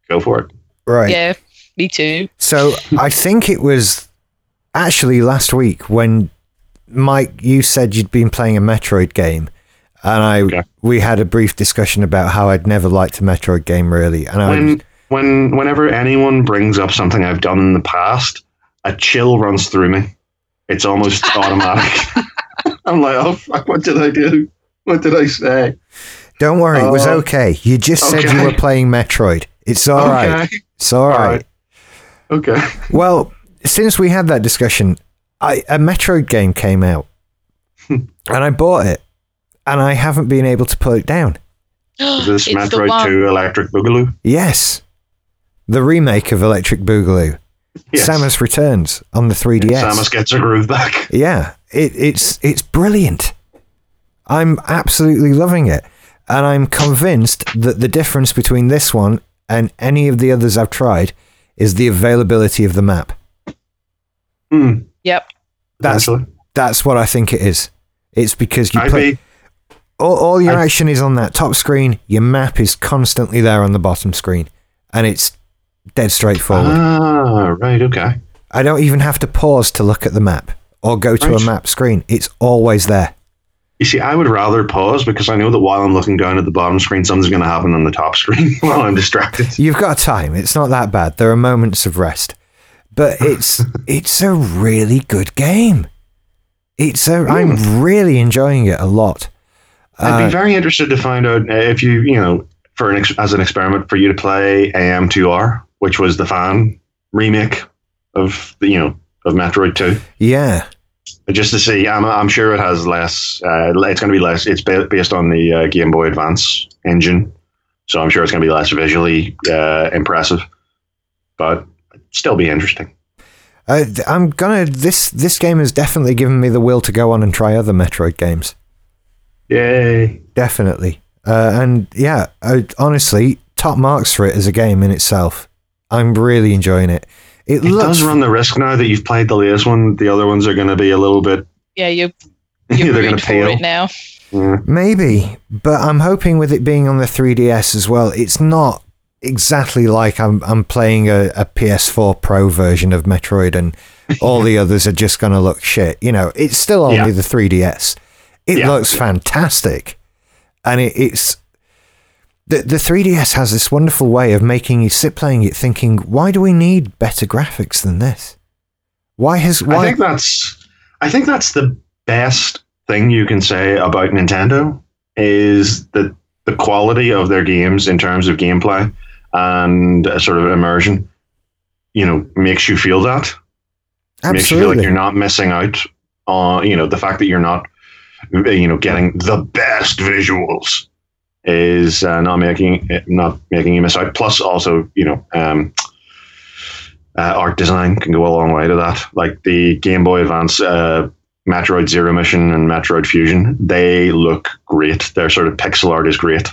Go for it. Right. Yeah. Me too. So I think it was actually last week when, Mike, you said you'd been playing a Metroid game, and we had a brief discussion about how I'd never liked a Metroid game, really. And whenever anyone brings up something I've done in the past, a chill runs through me. It's almost automatic. I'm like, oh fuck, what did I do? What did I say? Don't worry, it was okay. You just said you were playing Metroid. It's all right. It's all right. Okay. Well, since we had that discussion, a Metroid game came out, and I bought it, and I haven't been able to put it down. Is this Metroid 2 Electric Boogaloo? Yes. The remake of Electric Boogaloo. Yes. Samus returns on the 3DS. Samus gets her groove back. Yeah. it's brilliant. I'm absolutely loving it. And I'm convinced that the difference between this one and any of the others I've tried is the availability of the map. Mm. Yep. That's what I think it is. It's because you play... All your action is on that top screen. Your map is constantly there on the bottom screen. And it's dead straightforward. Ah, right, okay. I don't even have to pause to look at the map or go to a map screen. It's always there. You see, I would rather pause because I know that while I'm looking down at the bottom screen, something's going to happen on the top screen while I'm distracted. You've got time. It's not that bad. There are moments of rest. But it's a really good game. I'm really enjoying it a lot. I'd be very interested to find out if as an experiment for you to play AM2R, which was the fan remake of Metroid 2. Yeah. Just to see, I'm sure it has less. It's going to be less. It's based on the Game Boy Advance engine, so I'm sure it's going to be less visually impressive, but still be interesting. I'm gonna. This game has definitely given me the will to go on and try other Metroid games. Yay! Definitely. And yeah, honestly, top marks for it as a game in itself. I'm really enjoying it. It does run the risk now that you've played the latest one. The other ones are going to be a little bit... Yeah, you're they're going to peel it now. Yeah. Maybe, but I'm hoping with it being on the 3DS as well, it's not exactly like I'm playing a PS4 Pro version of Metroid and all the others are just going to look shit. You know, it's still only the 3DS. It looks fantastic. And it's... The 3DS has this wonderful way of making you sit playing it thinking, why do we need better graphics than this? I think that's the best thing you can say about Nintendo is that the quality of their games in terms of gameplay and sort of immersion, makes you feel that. Absolutely. Makes you feel like you're not missing out on, the fact that you're not, getting the best visuals. Is not making you miss out. Plus, also, art design can go a long way to that. Like the Game Boy Advance Metroid Zero Mission and Metroid Fusion, they look great. Their sort of pixel art is great,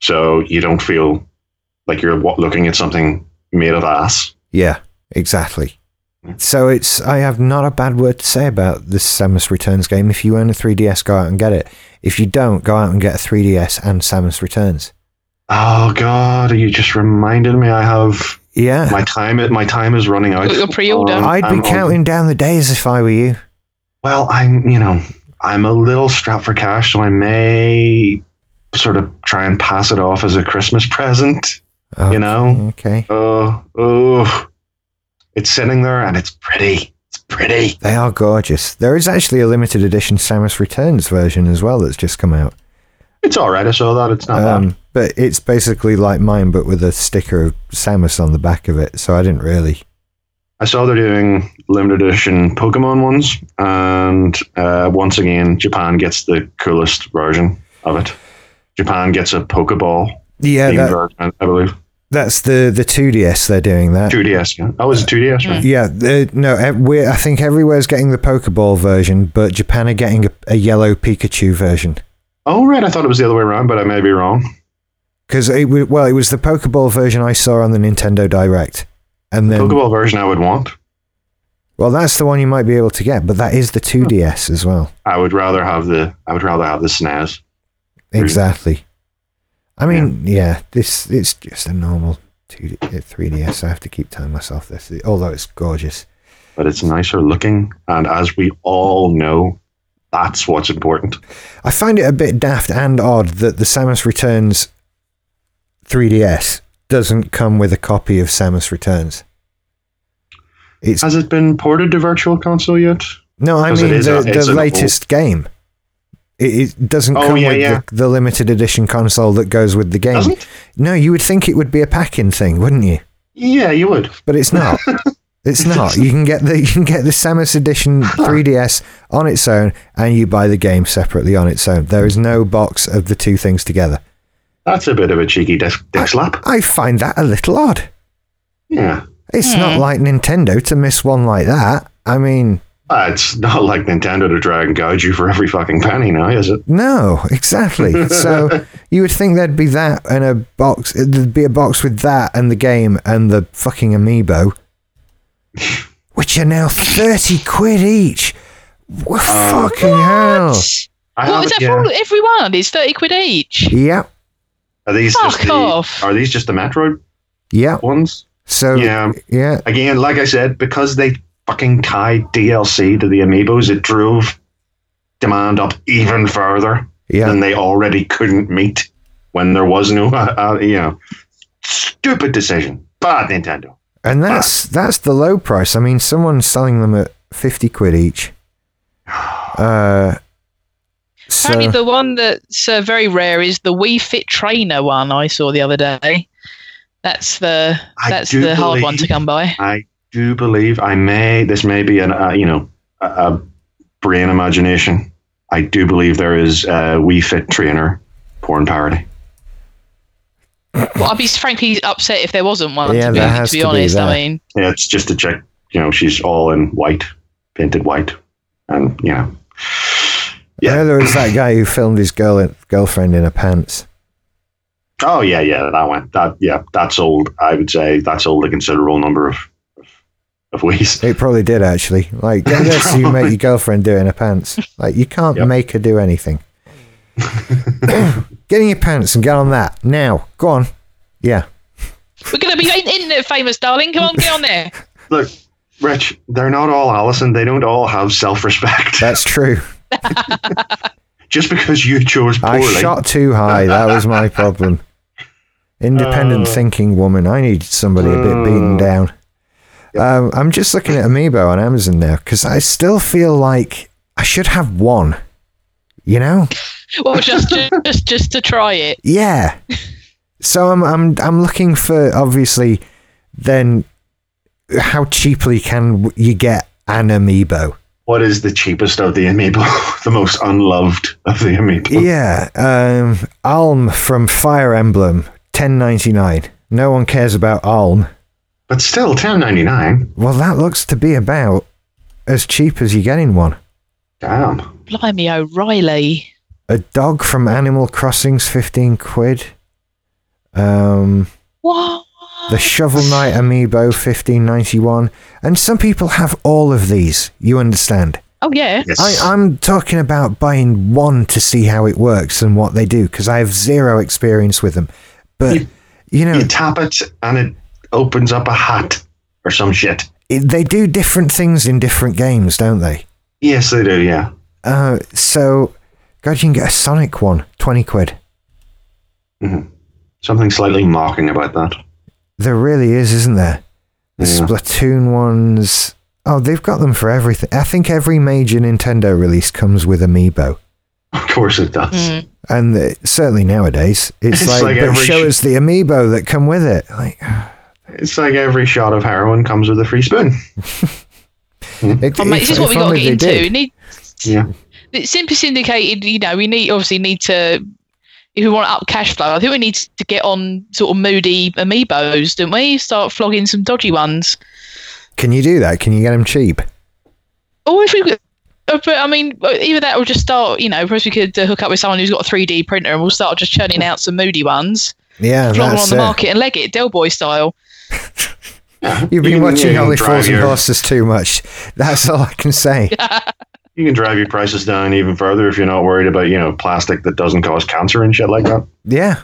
so you don't feel like you're looking at something made of ass. Yeah, exactly. So I have not a bad word to say about this Samus Returns game. If you own a 3DS, go out and get it. If you don't, go out and get a 3DS and Samus Returns. Oh God, you just reminded me. I have my time is running out. You're pre-order. I'd be counting down the days if I were you. Well, I'm a little strapped for cash, so I may sort of try and pass it off as a Christmas present. Okay, Okay. It's sitting there and it's pretty. It's pretty. They are gorgeous. There is actually a limited edition Samus Returns version as well that's just come out. It's all right. I saw that. It's not bad. But it's basically like mine, but with a sticker of Samus on the back of it. So I didn't really. I saw they're doing limited edition Pokemon ones. And once again, Japan gets the coolest version of it. Japan gets a Pokeball. Yeah. Version, I believe. That's the 2DS they're doing that. 2DS, yeah. Oh, is it 2DS, right? Yeah. I think everywhere's getting the Pokeball version, but Japan are getting a yellow Pikachu version. Oh, right. I thought it was the other way around, but I may be wrong. Because it was the Pokeball version I saw on the Nintendo Direct. And then, the Pokeball version I would want. Well, that's the one you might be able to get, but that is the 2DS as well. I would rather have the SNES. Exactly. I mean, it's just a normal 3DS. I have to keep telling myself this, although it's gorgeous. But it's nicer looking, and as we all know, that's what's important. I find it a bit daft and odd that the Samus Returns 3DS doesn't come with a copy of Samus Returns. Has it been ported to Virtual Console yet? No, I mean the latest game. It doesn't come with the limited edition console that goes with the game. Doesn't? No, you would think it would be a pack-in thing, wouldn't you? Yeah, you would. But it's not. It's not. You can get the Samus Edition 3DS on its own, and you buy the game separately on its own. There is no box of the two things together. That's a bit of a cheeky dick slap. I find that a little odd. Yeah. It's not like Nintendo to miss one like that. I mean, It's not like Nintendo to drag and gouge you for every fucking penny now, is it? No, exactly. So you would think there'd be that and a box. There'd be a box with that and the game and the fucking amiibo, which are now 30 quid each. What fucking hell? What was that for? Everyone is 30 quid each. Yep. Are these are these just the Metroid ones? So yeah. Again, like I said, because they fucking tied DLC to the amiibos, it drove demand up even further than they already couldn't meet when there was no, stupid decision. Bad Nintendo. And that's the low price. I mean, someone's selling them at 50 quid each. Apparently the one that's very rare is the Wii Fit Trainer one I saw the other day. That's the hard one to come by. This may be a brain imagination. I do believe there is a Wii Fit Trainer porn parody. Well, I'd be frankly upset if there wasn't one. Yeah, to be honest. I mean, it's just a chick. You know, she's all in white, painted white, and yeah. I know there was that guy who filmed his girlfriend in her pants. Oh yeah, that one. That's old. I would say that's old a considerable number of ways. It probably did, actually. Like, yes, you make your girlfriend do it in her pants. Like, you can't make her do anything. Get in your pants and get on that now. Go on. Yeah. We're gonna be internet famous, darling. Come on, get on there. Look, Rich, they're not all Alison. They don't all have self-respect. That's true. Just because you chose poorly. I shot too high. That was my problem. Independent thinking woman. I needed somebody a bit beaten down. I'm just looking at Amiibo on Amazon now because I still feel like I should have one, you know. Well, just to try it. Yeah. So I'm looking for, obviously, then how cheaply can you get an Amiibo? What is the cheapest of the Amiibo? The most unloved of the Amiibo. Yeah. Alm from Fire Emblem, $10.99. No one cares about Alm. But still, $10.99. Well, that looks to be about as cheap as you get in one. Damn. Blimey O'Reilly. A dog from Animal Crossing's 15 quid. What? The Shovel Knight Amiibo, $15.91. And some people have all of these, you understand? Oh, yeah. Yes. I'm talking about buying one to see how it works and what they do, because I have zero experience with them. But, you tap it and it opens up a hat or some shit. They do different things in different games, don't they? Yes, they do, yeah. So, God, you can get a Sonic one, 20 quid. Mm-hmm. Something slightly mocking about that. There really is, isn't there? The Splatoon ones... Oh, they've got them for everything. I think every major Nintendo release comes with Amiibo. Of course it does. Mm. And certainly nowadays, it's like they show us the Amiibo that come with it. Like... It's like every shot of heroin comes with a free spoon. This is what we got to get into. Simply syndicated, we obviously need to, if we want to up cash flow, I think we need to get on sort of moody Amiibos, don't we? Start flogging some dodgy ones. Can you do that? Can you get them cheap? Oh, if we could. But I mean, either that or just start, perhaps we could hook up with someone who's got a 3D printer and we'll start just churning out some moody ones. Yeah, that's it. On the market and leg it, Del Boy style. You've been watching Only Fools and Horses too much. That's all I can say. You can drive your prices down even further if you're not worried about, plastic that doesn't cause cancer and shit like that. Yeah.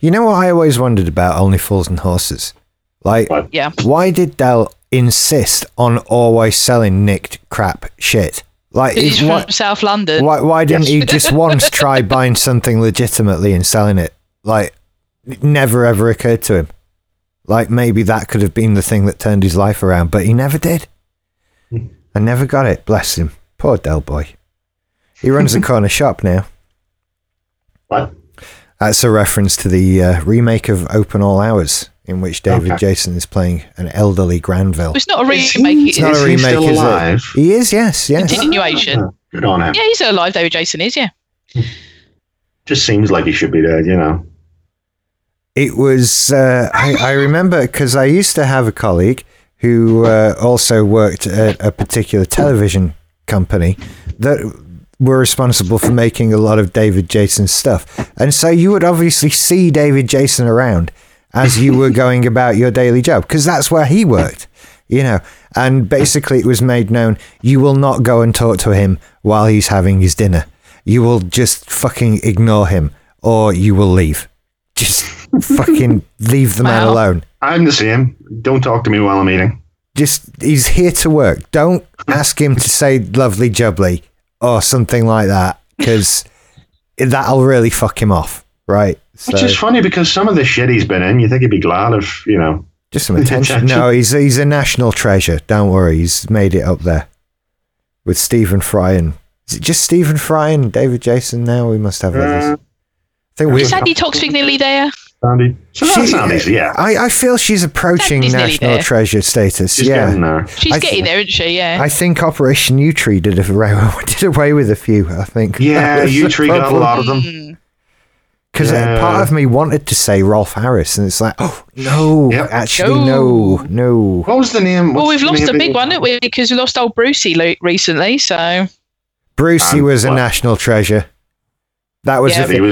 You know what I always wondered about Only Fools and Horses? Like, why did Del insist on always selling nicked crap shit? Like, he's from South London. Why didn't he just once try buying something legitimately and selling it? Like... It never ever occurred to him. Like, maybe that could have been the thing that turned his life around, but he never did. I never got it. Bless him. Poor Del Boy. He runs a corner shop now. What? That's a reference to the remake of Open All Hours, in which David Jason is playing an elderly Granville. It's not a remake. It's not a remake. Is he still alive? He is, yes. Continuation. Good on him. Yeah, he's still alive. David Jason is, yeah. Just seems like he should be dead, It was, I remember, because I used to have a colleague who also worked at a particular television company that were responsible for making a lot of David Jason's stuff. And so you would obviously see David Jason around as you were going about your daily job, because that's where he worked, you know. And basically it was made known, you will not go and talk to him while he's having his dinner. You will just fucking ignore him, or you will leave. Just fucking leave the man alone. I'm the same. Don't talk to me while I'm eating. Just, he's here to work. Don't ask him to say lovely jubbly or something like that, because that'll really fuck him off, right? So, which is funny, because some of the shit he's been in, you think he'd be glad of, you know, just some attention. No, he's a national treasure. Don't worry, he's made it up there with Stephen Fry and is it just Stephen Fry and David Jason now? We must have others. Is Sandy Toxic nearly there? Sandy. So she, Sandy's, yeah. I feel she's approaching Sandy's national treasure status. She's getting there. She's getting there, isn't she? Yeah. I think Operation U-Tree did away with a few, I think. Yeah, U-Tree got a lot of them. Because part of me wanted to say Rolf Harris, and it's like, oh, no, actually, no. What was the name? Well, we've lost a big one, haven't we? Because we lost old Brucey recently, so... Brucey was a national treasure. That was the thing.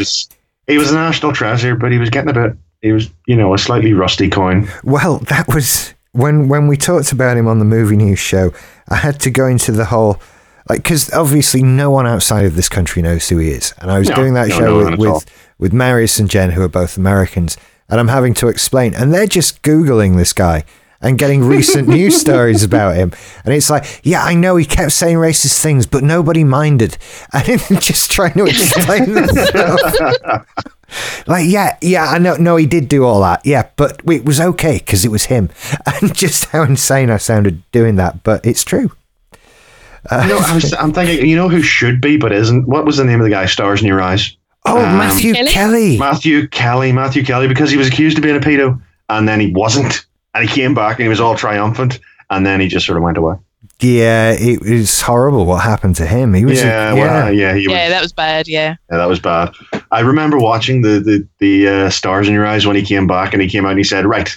He was a national treasure, but he was getting a bit... He was, you know, a slightly rusty coin. Well, that was... When we talked about him on the Movie News show, I had to go into the whole... like, because obviously no one outside of this country knows who he is. And I was doing that show with Marius and Jen, who are both Americans, and I'm having to explain. And they're just Googling this guy and getting recent news stories about him. And it's like, yeah, I know he kept saying racist things, but nobody minded. And I'm just trying to explain that. Like, yeah, I know. No, he did do all that. Yeah, but it was okay because it was him. And just how insane I sounded doing that. But it's true. You know, I'm thinking, you know who should be but isn't? What was the name of the guy, Stars in Your Eyes? Oh, Matthew Kelly. Matthew Kelly, because he was accused of being a pedo, and then he wasn't. And he came back and he was all triumphant, and then he just sort of went away. Yeah, it was horrible what happened to him. He was that was bad. Yeah, that was bad. I remember watching the Stars in Your Eyes when he came back, and he came out and he said, right,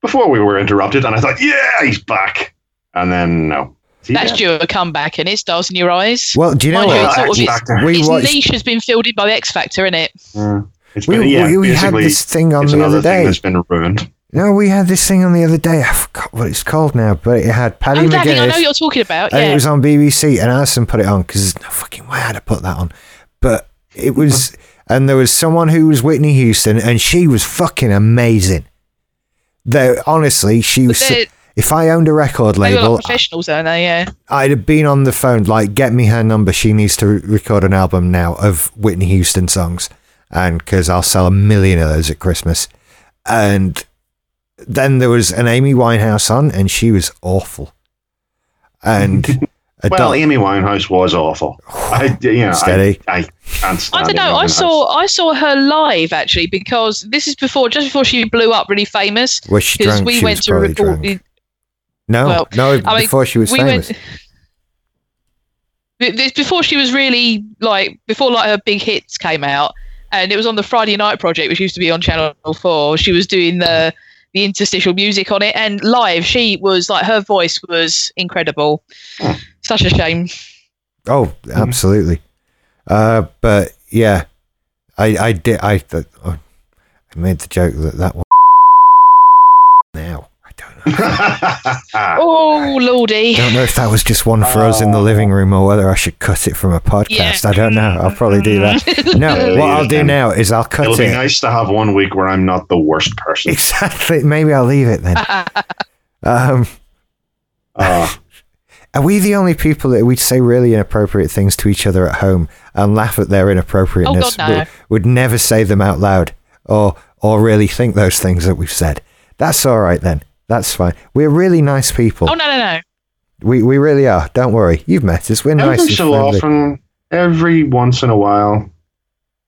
before we were interrupted, and I thought, yeah, he's back. And then no. That's due a comeback, and it Stars in Your Eyes. Well, do you know his niche has been filled in by the X Factor, isn't it? We had this thing on the other day. It's been ruined. No, we had this thing on the other day. I forgot what it's called now, but it had Paddy McGuinness. I know you're talking about. Yeah. And it was on BBC, and Alison put it on because there's no fucking way I'd have put that on. But it was, and there was someone who was Whitney Houston, and she was fucking amazing. Though honestly, she was. If I owned a record label, they were like professionals, aren't they? Yeah, I'd have been on the phone like, get me her number. She needs to record an album now of Whitney Houston songs, and because I'll sell 1 million of those at Christmas. And then there was an Amy Winehouse on, and she was awful. And Amy Winehouse was awful. I don't know. I saw her live actually, because this is just before she blew up really famous. Was she drunk? We went to record. Before she was famous. Before she was really before her big hits came out, and it was on the Friday Night Project, which used to be on Channel 4. She was doing the interstitial music on it, and live, she was her voice was incredible. Oh. Such a shame. Oh, absolutely. But yeah, I made the joke that one now. Oh lordy! I don't know if that was just one for us in the living room, or whether I should cut it from a podcast. Yeah. I don't know. I'll probably do that. No, what I'll do now is I'll cut it. It'll be nice to have 1 week where I'm not the worst person. Exactly. Maybe I'll leave it then. Are we the only people that we'd say really inappropriate things to each other at home and laugh at their inappropriateness? Oh God, no. Would never say them out loud or really think those things that we've said. That's all right then. That's fine. We're really nice people. Oh, no. We really are. Don't worry. You've met us. We're nice and friendly. Every once in a while,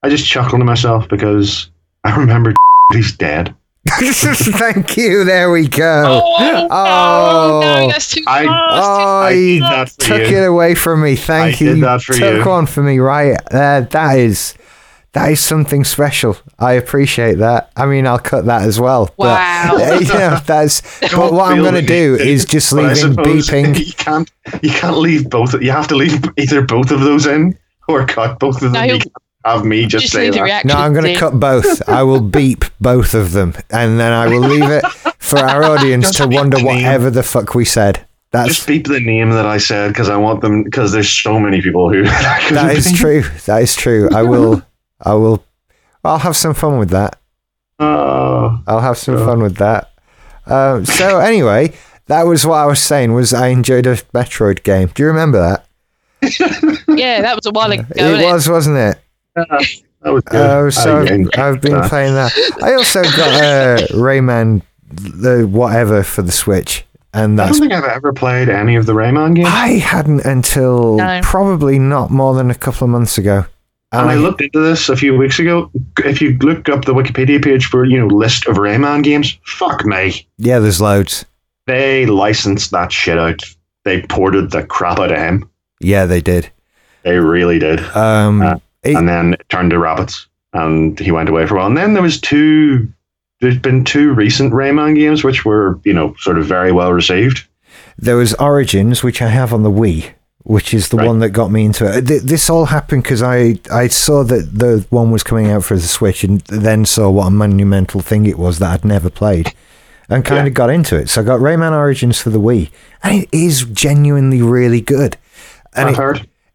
I just chuckle to myself because I remember he's dead. Thank you. There we go. No, that's too fast. I took it away from me. Thank you. Did that for you. Took one for me right there. That is... That is something special. I appreciate that. I mean, I'll cut that as well. Wow. But, yeah, that's. But what I'm going to do is just leave in beeping. You can't leave both. You have to leave either both of those in or cut both of them. No, have me just say that. No, I'm going to cut both. I will beep both of them, and then I will leave it for our audience to wonder whatever the fuck we said. That's, just beep the name that I said because I want them, because there's so many people who. That is true. That is true. I will. I'll have some fun with that. So anyway, that was what I was saying. Was I enjoyed a Metroid game? Do you remember that? Yeah, that was a while ago. It was, wasn't it? That was good. So I've been playing that. I also got Rayman, the whatever for the Switch, and that's, I don't think I've ever played any of the Rayman games. I hadn't until probably not more than a couple of months ago. And I looked into this a few weeks ago. If you look up the Wikipedia page for list of Rayman games, fuck me. Yeah, there's loads. They licensed that shit out. They ported the crap out of him. Yeah, they did. They really did. And then it turned to rabbits, and he went away for a while. And then there's been two recent Rayman games, which were, sort of very well received. There was Origins, which I have on the Wii, which is the one that got me into it. This all happened because I saw that the one was coming out for the Switch, and then saw what a monumental thing it was that I'd never played, and kind of got into it. So I got Rayman Origins for the Wii, and it is genuinely really good. And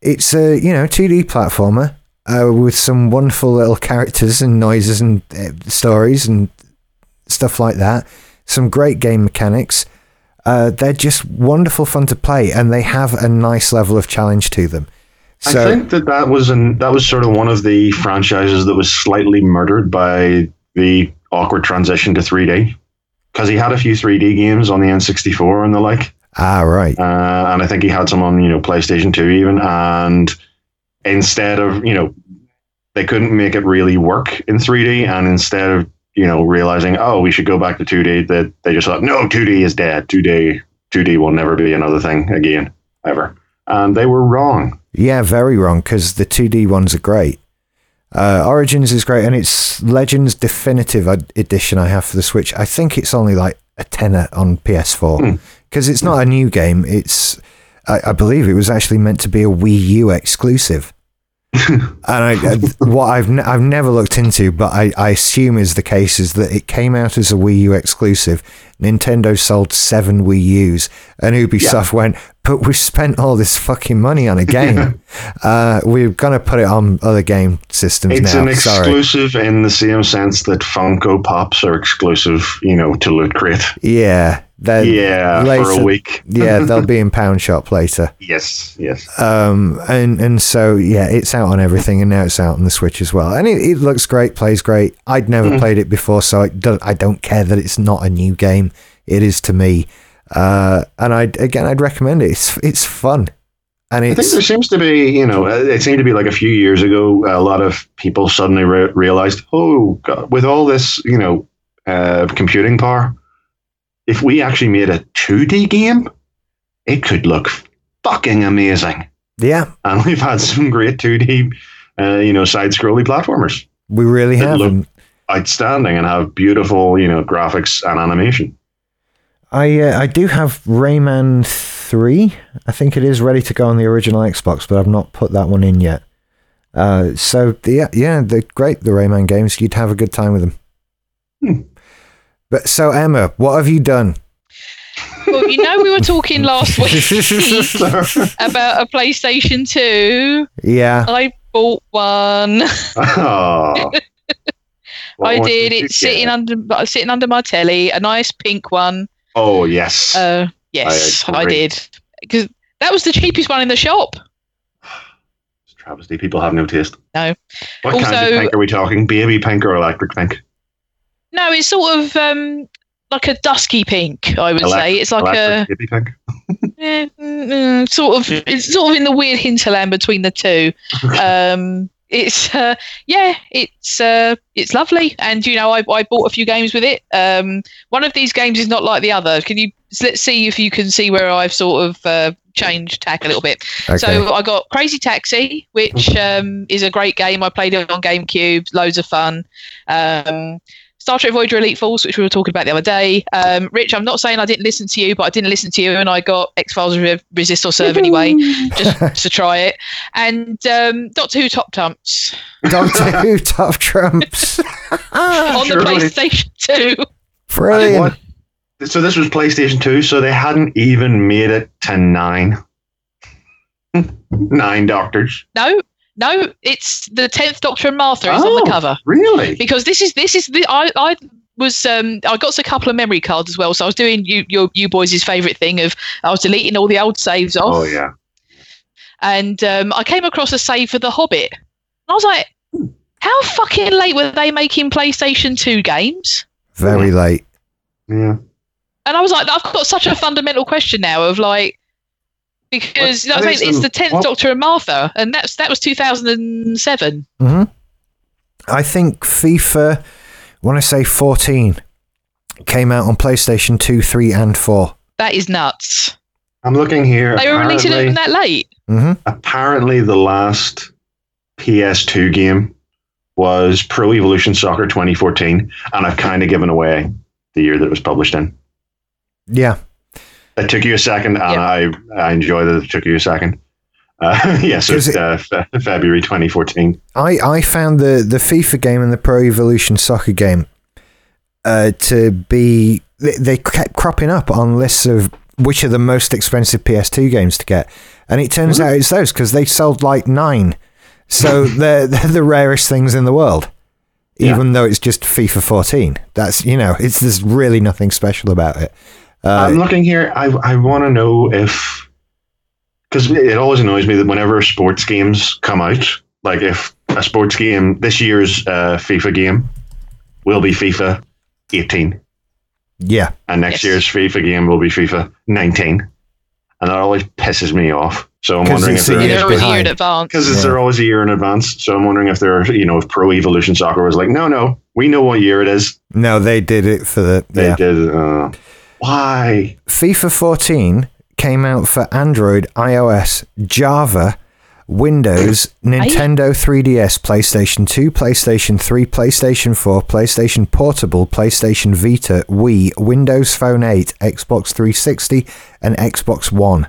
it's a 2D platformer. With some wonderful little characters and noises and stories and stuff like that. Some great game mechanics. They're just wonderful fun to play, and they have a nice level of challenge to them. So, I think that was sort of one of the franchises that was slightly murdered by the awkward transition to 3D, because he had a few 3D games on the N64 and the like. Ah, right. And I think he had some on PlayStation 2 even, and instead of, they couldn't make it really work in 3D, and instead of, realizing, oh, we should go back to 2D, that they just thought, no, 2D is dead. 2D will never be another thing again, ever. And they were wrong. Yeah, very wrong, because the 2D ones are great. Origins is great, and it's Legends Definitive Edition I have for the Switch. I think it's only like a tenner on PS4, because it's not a new game. It's... I believe it was actually meant to be a Wii U exclusive. And what I've never looked into, but I assume is the case, is that it came out as a Wii U exclusive. Nintendo sold 7 Wii U's, and Ubisoft went, but we've spent all this fucking money on a game. We're going to put it on other game systems now. It's an exclusive in the same sense that Funko Pops are exclusive, to Loot Crate. Yeah. Later, for a week. Yeah, they'll be in Pound Shop later. Yes. And so, yeah, it's out on everything, and now it's out on the Switch as well. And it looks great, plays great. I'd never played it before, so I don't care that it's not a new game. It is to me. And I'd recommend it. It's fun. And I think there seems to be, it seemed to be like a few years ago, a lot of people suddenly realized, oh, God, with all this, computing power, if we actually made a 2D game, it could look fucking amazing. Yeah. And we've had some great 2D, side-scrolly platformers. We really have. Look outstanding and have beautiful, graphics and animation. I do have Rayman 3. I think it is ready to go on the original Xbox, but I've not put that one in yet. They're great, the Rayman games. You'd have a good time with them. But so, Emma, what have you done? Well, we were talking last week about a PlayStation 2. Yeah. I bought one. Oh. I did. It's sitting under my telly, a nice pink one. Oh, yes. Yes, I did. Because that was the cheapest one in the shop. It's travesty. People have no taste. No. What kind of pink are we talking? Baby pink or electric pink? No, it's sort of like a dusky pink, I would say. It's like a hippie pink. It's sort of in the weird hinterland between the two. it's lovely. And you know, I bought a few games with it. One of these games is not like the other. Let's see if you can see where I've sort of changed tack a little bit. Okay. So I got Crazy Taxi, which is a great game. I played it on GameCube. Loads of fun. Star Trek Voyager Elite Force, which we were talking about the other day. Rich, I'm not saying I didn't listen to you, but I didn't listen to you, and I got X-Files Resist or Serve anyway, just to try it. And Doctor Who Top Trumps. Doctor Who Top Trumps. On the PlayStation 2. Brilliant. So this was PlayStation 2, so they hadn't even made it to 9. 9 Doctors. No, it's the 10th Doctor and Martha is on the cover. Really? Because I got a couple of memory cards as well, so I was doing you boys' favourite thing of I was deleting all the old saves off. Oh yeah. And I came across a save for The Hobbit, and I was like, how fucking late were they making PlayStation 2 games? Very late. Yeah. And I was like, I've got such a fundamental question now of like. Because it's the 10th Doctor and Martha, and that was 2007. Mm-hmm. I think FIFA, when I say 14, came out on PlayStation 2, 3, and 4. That is nuts. I'm looking here. They were releasing it from that late. Mm-hmm. Apparently, the last PS2 game was Pro Evolution Soccer 2014, and I've kind of given away the year that it was published in. Yeah. It took you a second, and I enjoy that it took you a second. So it's February 2014. I found the FIFA game and the Pro Evolution Soccer game to be... They kept cropping up on lists of which are the most expensive PS2 games to get. And it turns out it's those, because they sold like 9. So they're the rarest things in the world, even though it's just FIFA 14. That's, you know, there's really nothing special about it. I'm looking here. I want to know if, because it always annoys me that whenever sports games come out, like if a sports game, this year's FIFA game will be FIFA 18. Yeah. And next year's FIFA game will be FIFA 19. And that always pisses me off. So I'm wondering if they're always a year in advance. Because they're always a year in advance. So I'm wondering if they're, you know, if Pro Evolution Soccer was like, no, we know what year it is. No, they did it for the. They did. Why? FIFA 14 came out for Android, iOS, Java, Windows, Nintendo 3DS, PlayStation 2, PlayStation 3, PlayStation 4, PlayStation Portable, PlayStation Vita, Wii, Windows Phone 8, Xbox 360, and Xbox One.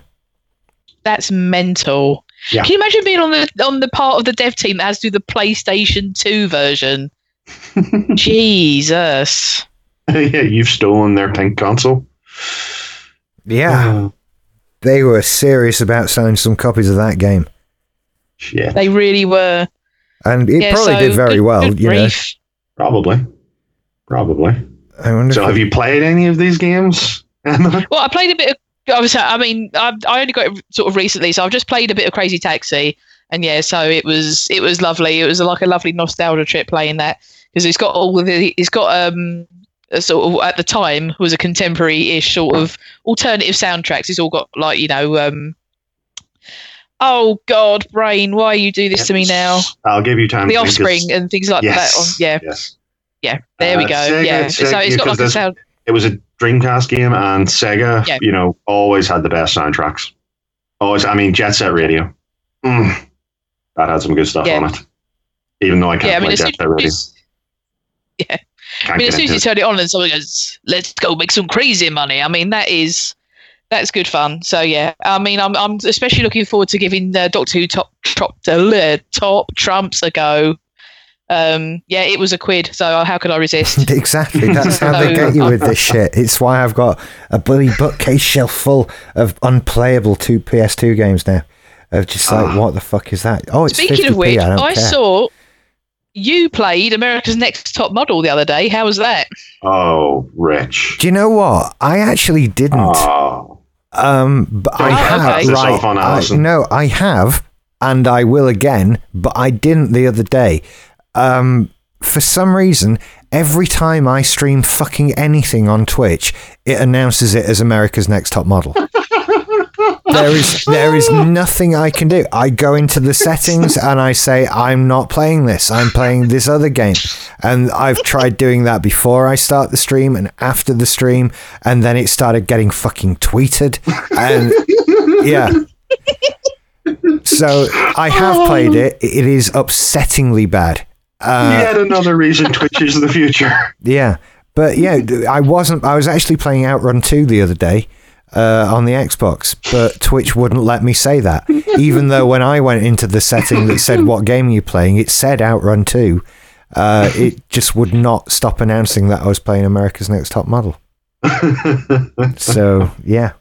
That's mental. Yeah. Can you imagine being on the part of the dev team that has to do the PlayStation 2 version? Jesus. Yeah, you've stolen their pink console. Yeah. They were serious about selling some copies of that game. Yeah. They really were. And it probably did very well. Good you brief. Know. Probably. I wonder. So have you played any of these games? Well, I played a bit of... I only got it sort of recently, so I've just played a bit of Crazy Taxi. And yeah, so it was lovely. It was like a lovely nostalgia trip playing that. Because it's got all the... It's got... sort of at the time was a contemporary-ish sort of alternative soundtracks. It's all got like, you know, oh God, brain, why you do this to me now? I'll give you time. The Offspring and things like that. On, yeah. There we go. Sega, yeah. Sega, so it's got like a sound. It was a Dreamcast game, and Sega, you know, always had the best soundtracks. Always, I mean, Jet Set Radio. That had some good stuff on it. Even though I can't play Jet Set Radio. Yeah. I mean, as soon as you turn it on and someone goes, let's go make some crazy money. I mean, that's good fun. So, yeah, I mean, I'm especially looking forward to giving Doctor Who Top Trumps a go. It was £1, so how could I resist? Exactly. That's how they get you with this shit. It's why I've got a bloody bookcase shelf full of unplayable PS2 games now. Of just like, what the fuck is that? Oh, it's Speaking 50p, of which, I saw... You played America's Next Top Model the other day. How was that? Oh, Rich. Do you know what? I actually didn't. Oh. But I have. Right. I have, and I will again, but I didn't the other day. For some reason, every time I stream fucking anything on Twitch, it announces it as America's Next Top Model. There is nothing I can do. I go into the settings and I say, I'm not playing this. I'm playing this other game. And I've tried doing that before I start the stream and after the stream, and then it started getting fucking tweeted. And yeah. So I have played it. It is upsettingly bad. Yet another reason Twitch is the future. Yeah. But yeah, I was actually playing Outrun 2 the other day on the Xbox, but Twitch wouldn't let me say that. Even though when I went into the setting that said what game are you playing, it said Outrun 2. It just would not stop announcing that I was playing America's Next Top Model. So yeah.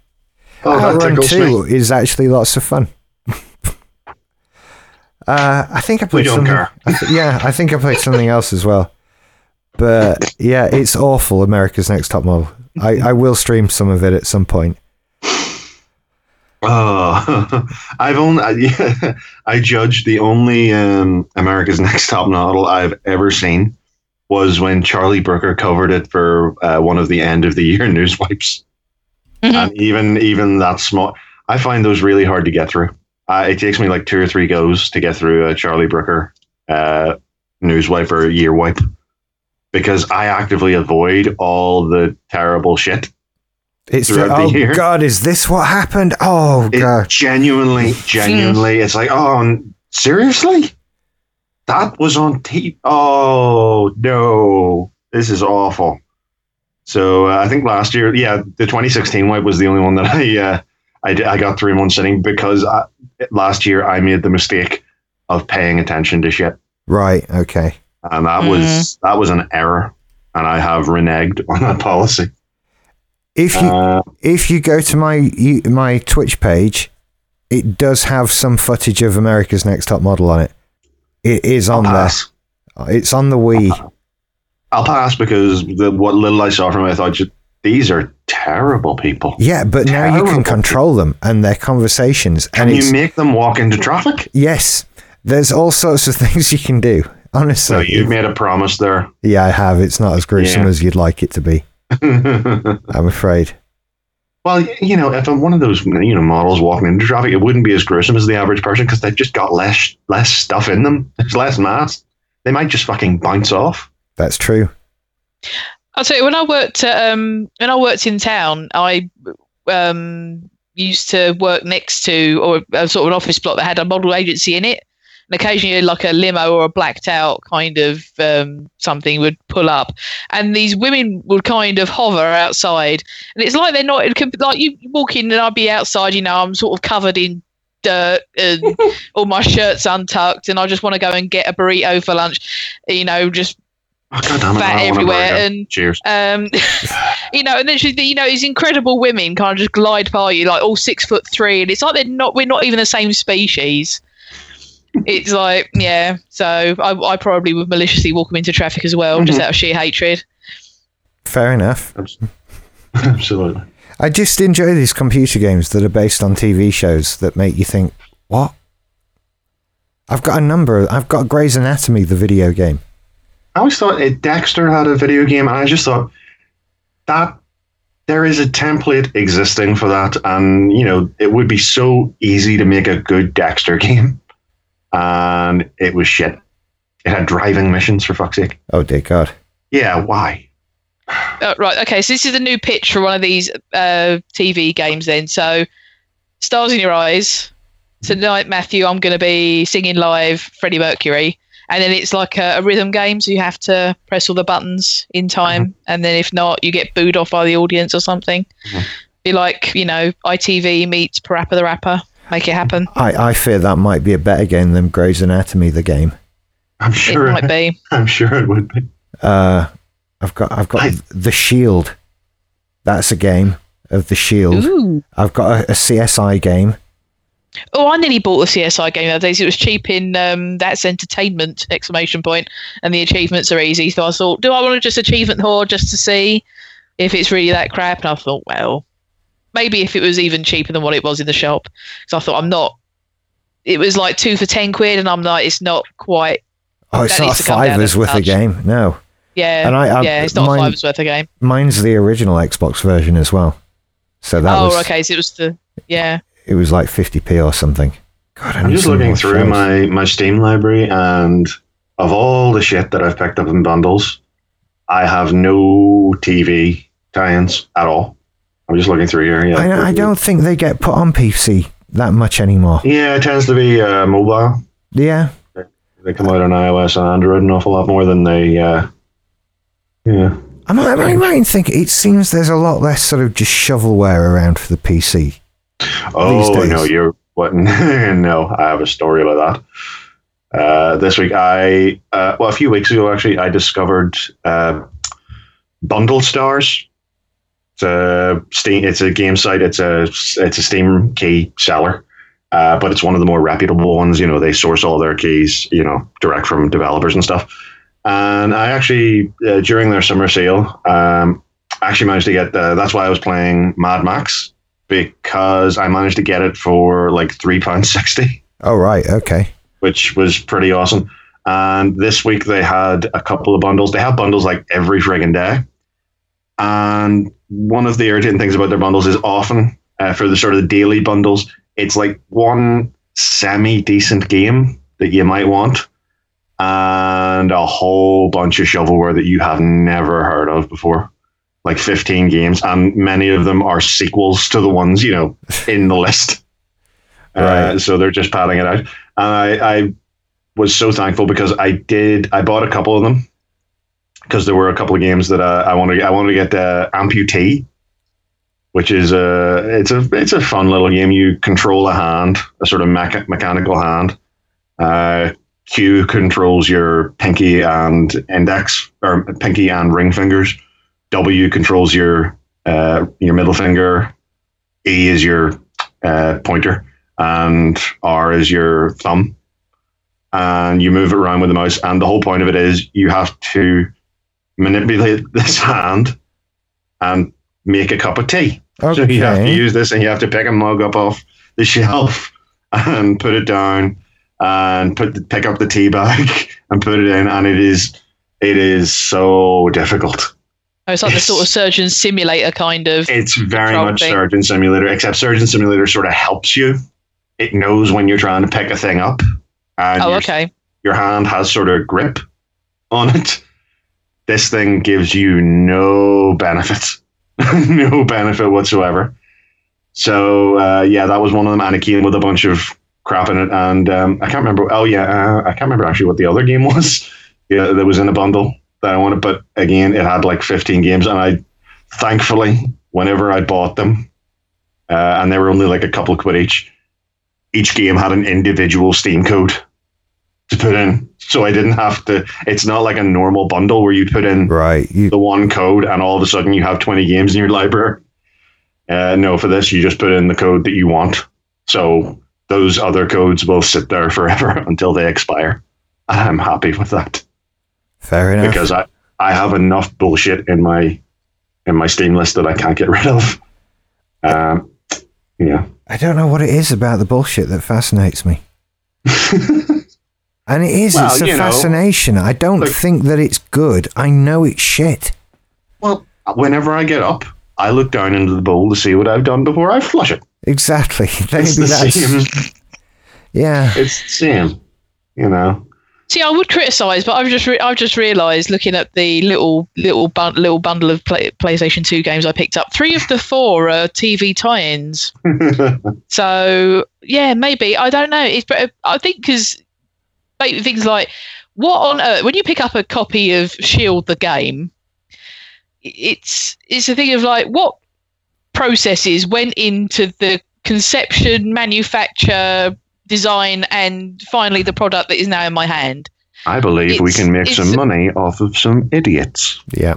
Oh, Outrun 2 is actually lots of fun. I think I played I played something else as well. But yeah, it's awful, America's Next Top Model. I will stream some of it at some point. Oh, I judged the only America's Next Top Model I've ever seen was when Charlie Brooker covered it for one of the end of the year news wipes. Mm-hmm. And even that small, I find those really hard to get through. It takes me like 2 or 3 goes to get through a Charlie Brooker news wipe or year wipe. Because I actively avoid all the terrible shit throughout the year. Oh, God, is this what happened? Oh, God. Genuinely, it's like, oh, seriously? That was on TV? Oh, no. This is awful. So I think last year, the 2016 wipe was the only one that I got through in one sitting because last year I made the mistake of paying attention to shit. Right, okay. And that was an error, and I have reneged on that policy. If you go to my Twitch page, it does have some footage of America's Next Top Model on it. It is on there. It's on the Wii. I'll pass because what little I saw from it, I thought, these are terrible people. Yeah, but now you can control them and their conversations. Can you make them walk into traffic? Yes. There's all sorts of things you can do. Honestly. So you've made a promise there. Yeah, I have. It's not as gruesome as you'd like it to be. I'm afraid. Well, if I'm one of those models walking into traffic, it wouldn't be as gruesome as the average person because they've just got less stuff in them. There's less mass. They might just fucking bounce off. That's true. I'll tell you, when I worked in town, I used to work next to sort of an office block that had a model agency in it. And occasionally, like a limo or a blacked out kind of something would pull up, and these women would kind of hover outside. And it's like they're not, like you walk in and I'd be outside, I'm sort of covered in dirt and all my shirt's untucked, and I just want to go and get a burrito for lunch, just. Oh, God, fat everywhere, and cheers. And then these incredible women kind of just glide by you, like all 6'3", and it's like we're not even the same species. It's like, yeah. So I probably would maliciously walk them into traffic as well, just out of sheer hatred. Fair enough. Absolutely. I just enjoy these computer games that are based on TV shows that make you think, what? I've got Grey's Anatomy, the video game. I always thought Dexter had a video game, and I just thought that there is a template existing for that, and it would be so easy to make a good Dexter game, and it was shit. It had driving missions, for fuck's sake. Oh dear God! Yeah, why? Right, okay. So this is the new pitch for one of these TV games. Then, so Stars in Your Eyes tonight, Matthew. I'm going to be singing live Freddie Mercury. And then it's like a rhythm game, so you have to press all the buttons in time. Mm-hmm. And then if not, you get booed off by the audience or something. Mm-hmm. Be like, ITV meets Parappa the Rapper. Make it happen. I fear that might be a better game than Grey's Anatomy, the game. I'm sure it might be. I'm sure it would be. I've got The Shield. That's a game of The Shield. Ooh. I've got a CSI game. Oh, I nearly bought the CSI game the other day. It was cheap in That's Entertainment! And the achievements are easy. So I thought, do I want to just achievement whore just to see if it's really that crap? And I thought, well, maybe if it was even cheaper than what it was in the shop. So I thought, I'm not. It was like 2 for £10, and I'm like, it's not quite. Oh, it's not a fiver's worth a game. No. Yeah, and it's not a fiver's worth a game. Mine's the original Xbox version as well. So that so it was the It was like 50p or something. God, I'm just looking through my Steam library, and of all the shit that I've picked up in bundles, I have no TV tie-ins at all. I'm just looking through here. Yeah, I don't think they get put on PC that much anymore. Yeah, it tends to be mobile. Yeah. They come out on iOS and Android an awful lot more than they... I mean, it seems there's a lot less sort of just shovelware around for the PC. Oh, no, you're... What? No, I have a story about that. This week, a few weeks ago, actually, I discovered Bundle Stars. It's a game site. It's a Steam key seller, but it's one of the more reputable ones. You know, they source all their keys, you know, direct from developers and stuff. And I actually, during their summer sale, actually managed to get. That's why I was playing Mad Max. Because I managed to get it for like £3.60. Oh, right. Okay. Which was pretty awesome. And this week they had a couple of bundles. They have bundles like every friggin' day. And one of the irritating things about their bundles is often for the sort of daily bundles, it's like one semi-decent game that you might want and a whole bunch of shovelware that you have never heard of before. Like 15 games, and many of them are sequels to the ones, you know, in the list. Right. So they're just padding it out. And I was so thankful because I bought a couple of them because there were a couple of games that I wanted to get the Amputee, which is it's a fun little game. You control a hand, a sort of mechanical hand. Q controls your pinky and index, or pinky and ring fingers. W controls your middle finger, E is your pointer, and R is your thumb. And you move it around with the mouse. And the whole point of it is you have to manipulate this hand and make a cup of tea. Okay. So you have to use this, and you have to pick a mug up off the shelf and put it down, and pick up the tea bag and put it in. And it is so difficult. Oh, it's like the sort of Surgeon Simulator kind of. It's very much thing. Surgeon Simulator, except Surgeon Simulator sort of helps you. It knows when you're trying to pick a thing up. And your hand has sort of grip on it. This thing gives you no benefit. No benefit whatsoever. So, that was one of them. And it came with a bunch of crap in it. And I can't remember actually what the other game was that was in a bundle. That I wanted, but again, it had like 15 games, and I thankfully, whenever I bought them, and they were only like a couple of quid each game had an individual Steam code to put in, so I didn't have to. It's not like a normal bundle where you put in the one code and all of a sudden you have 20 games in your library. No, for this you just put in the code that you want, so those other codes will sit there forever until they expire. I'm happy with that. Fair enough. Because I have enough bullshit in my Steam list that I can't get rid of. I don't know what it is about the bullshit that fascinates me. And it's a fascination. I don't think that it's good. I know it's shit. Well, whenever I get up, I look down into the bowl to see what I've done before I flush it. Exactly. It's the same. Yeah. It's the same, you know. See, I would criticise, but I've just realised looking at the little bundle of PlayStation 2 games I picked up, 3 of the 4 are TV tie-ins. So yeah, maybe, I don't know. It's I think because things like what on earth when you pick up a copy of Shield the game, it's a thing of like what processes went into the conception, manufacture, design, and finally the product that is now in my hand. I believe we can make some money off of some idiots. Yeah.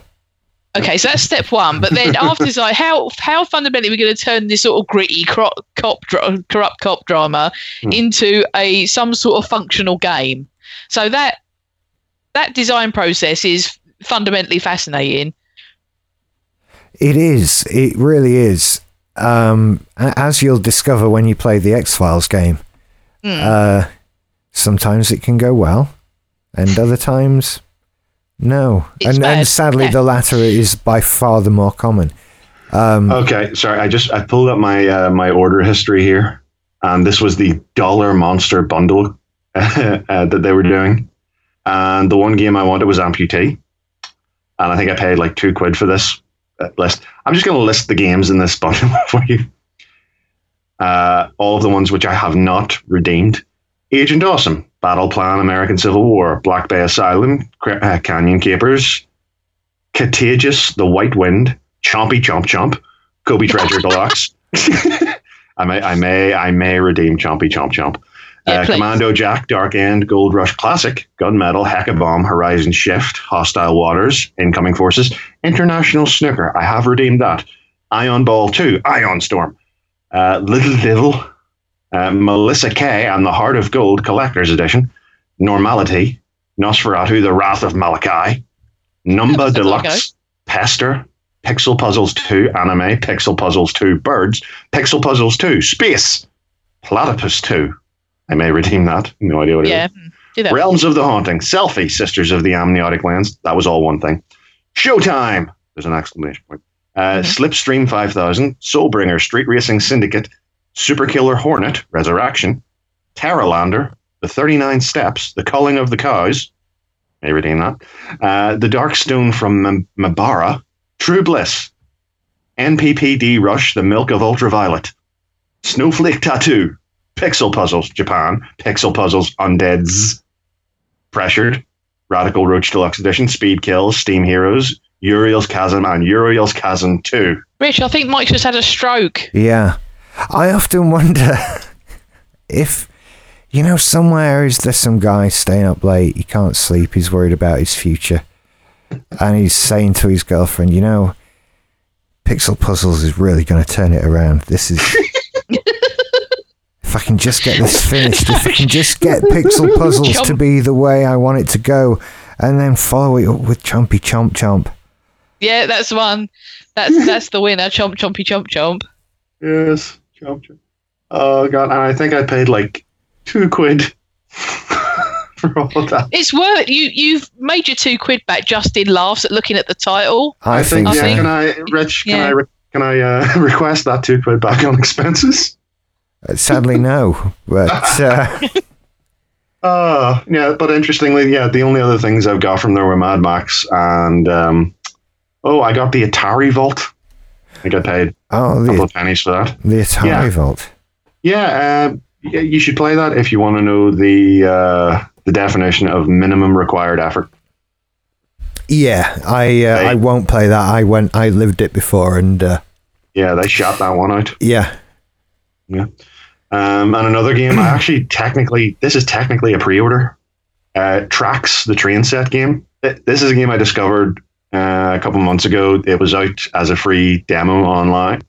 Okay, so that's step one. But then after it's like, how fundamentally are we going to turn this sort of gritty corrupt cop drama into some sort of functional game? So that design process is fundamentally fascinating. It is. It really is. As you'll discover when you play the X-Files game. Sometimes it can go well, and other times, no. And sadly, the latter is by far the more common. Okay, sorry. I pulled up my my order history here. This was the Dollar Monster Bundle that they were doing, and the one game I wanted was Amputee, and I think I paid like £2 for this list. I'm just going to list the games in this bundle for you. All of the ones which I have not redeemed: Agent Awesome, Battle Plan, American Civil War, Black Bay Asylum, Canyon Capers, Contagious, The White Wind, Chompy Chomp Chomp, Kobe Treasure Deluxe. I may redeem Chompy Chomp Chomp. Commando Jack, Dark End, Gold Rush Classic, Gunmetal, Hecatomb, Horizon Shift, Hostile Waters, Incoming Forces, International Snooker. I have redeemed that. Ion Ball 2, Ion Storm, Little Devil, Melissa K and the Heart of Gold Collector's Edition, Normality, Nosferatu, The Wrath of Malachi, Numba Deluxe, Pester, Pixel Puzzles 2 Anime, Pixel Puzzles 2 Birds, Pixel Puzzles 2 Space, Platypus 2. I may redeem that. No idea what it is. Do that. Realms of the Haunting, Selfie, Sisters of the Amniotic Lens. That was all one thing. Showtime! There's an exclamation point. Slipstream 5000, Soulbringer, Street Racing Syndicate, Super Killer Hornet, Resurrection, Terralander, The 39 Steps, The Culling of the Cows. May redeem that. The Dark Stone from Mabara, True Bliss, NPPD Rush, The Milk of Ultraviolet, Snowflake Tattoo, Pixel Puzzles Japan, Pixel Puzzles Undeads, Pressured, Radical Roach Deluxe Edition, Speed Kills, Steam Heroes, Uriel's Chasm, and Uriel's Chasm 2. Rich, I think Mike just had a stroke. Yeah. I often wonder if, you know, somewhere is there some guy staying up late, he can't sleep, he's worried about his future, and he's saying to his girlfriend, you know, Pixel Puzzles is really going to turn it around. This is... if I can just get this finished, if I can just get Pixel Puzzles to be the way I want it to go, and then follow it up with Chompy Chomp Chomp. Yeah, that's one. That's the winner, Chomp Chompy Chomp Chomp. Yes, Chomp Chomp. Oh, God, and I think I paid like £2 for all of that. It's worth you've made your £2 back just in laughs at looking at the title. I think. Can I request that £2 back on expenses? Sadly, no. But yeah. But interestingly, yeah, the only other things I've got from there were Mad Max and I got the Atari Vault. I think I paid a couple of pennies for that. The Atari Vault. Yeah, you should play that if you want to know the definition of minimum required effort. Yeah, I won't play that. I lived it before, and they shot that one out. Yeah. Yeah. And another game, this is technically a pre-order. Trax, the train set game. This is a game I discovered a couple months ago. It was out as a free demo online,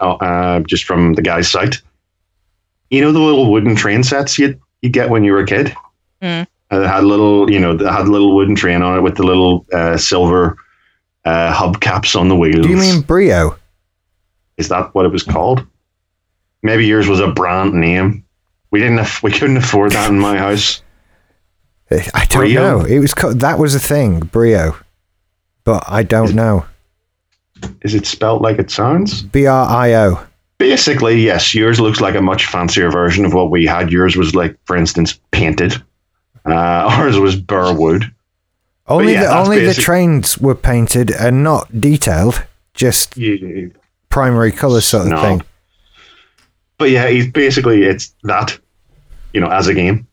just from the guy's site. You know the little wooden train sets you get when you were a kid? Mm. It had a little wooden train on it with the little silver hubcaps on the wheels. Do you mean Brio? Is that what it was called? Maybe yours was a brand name. We couldn't afford that in my house. I don't know. It was that was a thing, Brio, but I don't know. Is it spelt like it sounds? BRIO. Basically, yes. Yours looks like a much fancier version of what we had. Yours was like, for instance, painted. Ours was burwood. Only the trains were painted and not detailed. Just primary colour sort of thing. But yeah, he's basically, it's that, you know, as a game.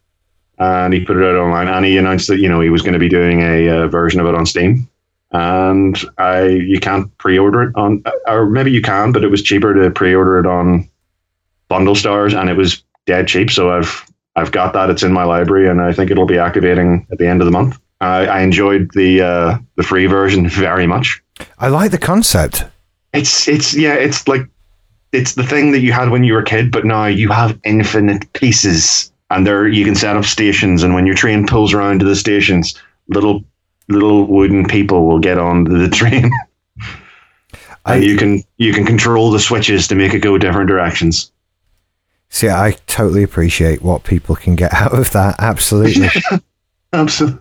And he put it out online, and he announced that, you know, he was going to be doing a version of it on Steam. And you can't pre-order it on, or maybe you can, but it was cheaper to pre-order it on Bundle Stars, and it was dead cheap. So I've got that. It's in my library, and I think it'll be activating at the end of the month. I enjoyed the free version very much. I like the concept. It's like, it's the thing that you had when you were a kid, but now you have infinite pieces, and there you can set up stations. And when your train pulls around to the stations, little wooden people will get on the train, and you can control the switches to make it go different directions. See, I totally appreciate what people can get out of that. Absolutely, absolutely,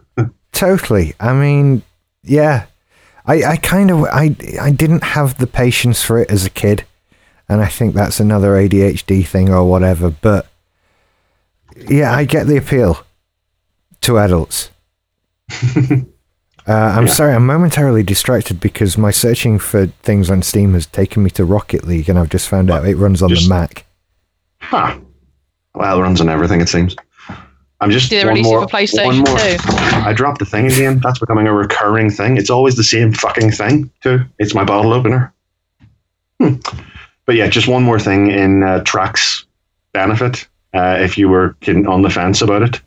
totally. I mean, yeah. I didn't have the patience for it as a kid, and I think that's another ADHD thing or whatever, but yeah, I get the appeal to adults. I'm sorry, I'm momentarily distracted because my searching for things on Steam has taken me to Rocket League, and I've just found out it runs on the Mac. Huh. Well, it runs on everything, it seems. I'm just one more. I dropped the thing again. That's becoming a recurring thing. It's always the same fucking thing too. It's my bottle opener. But yeah, just one more thing in Track's benefit. If you were on the fence about it,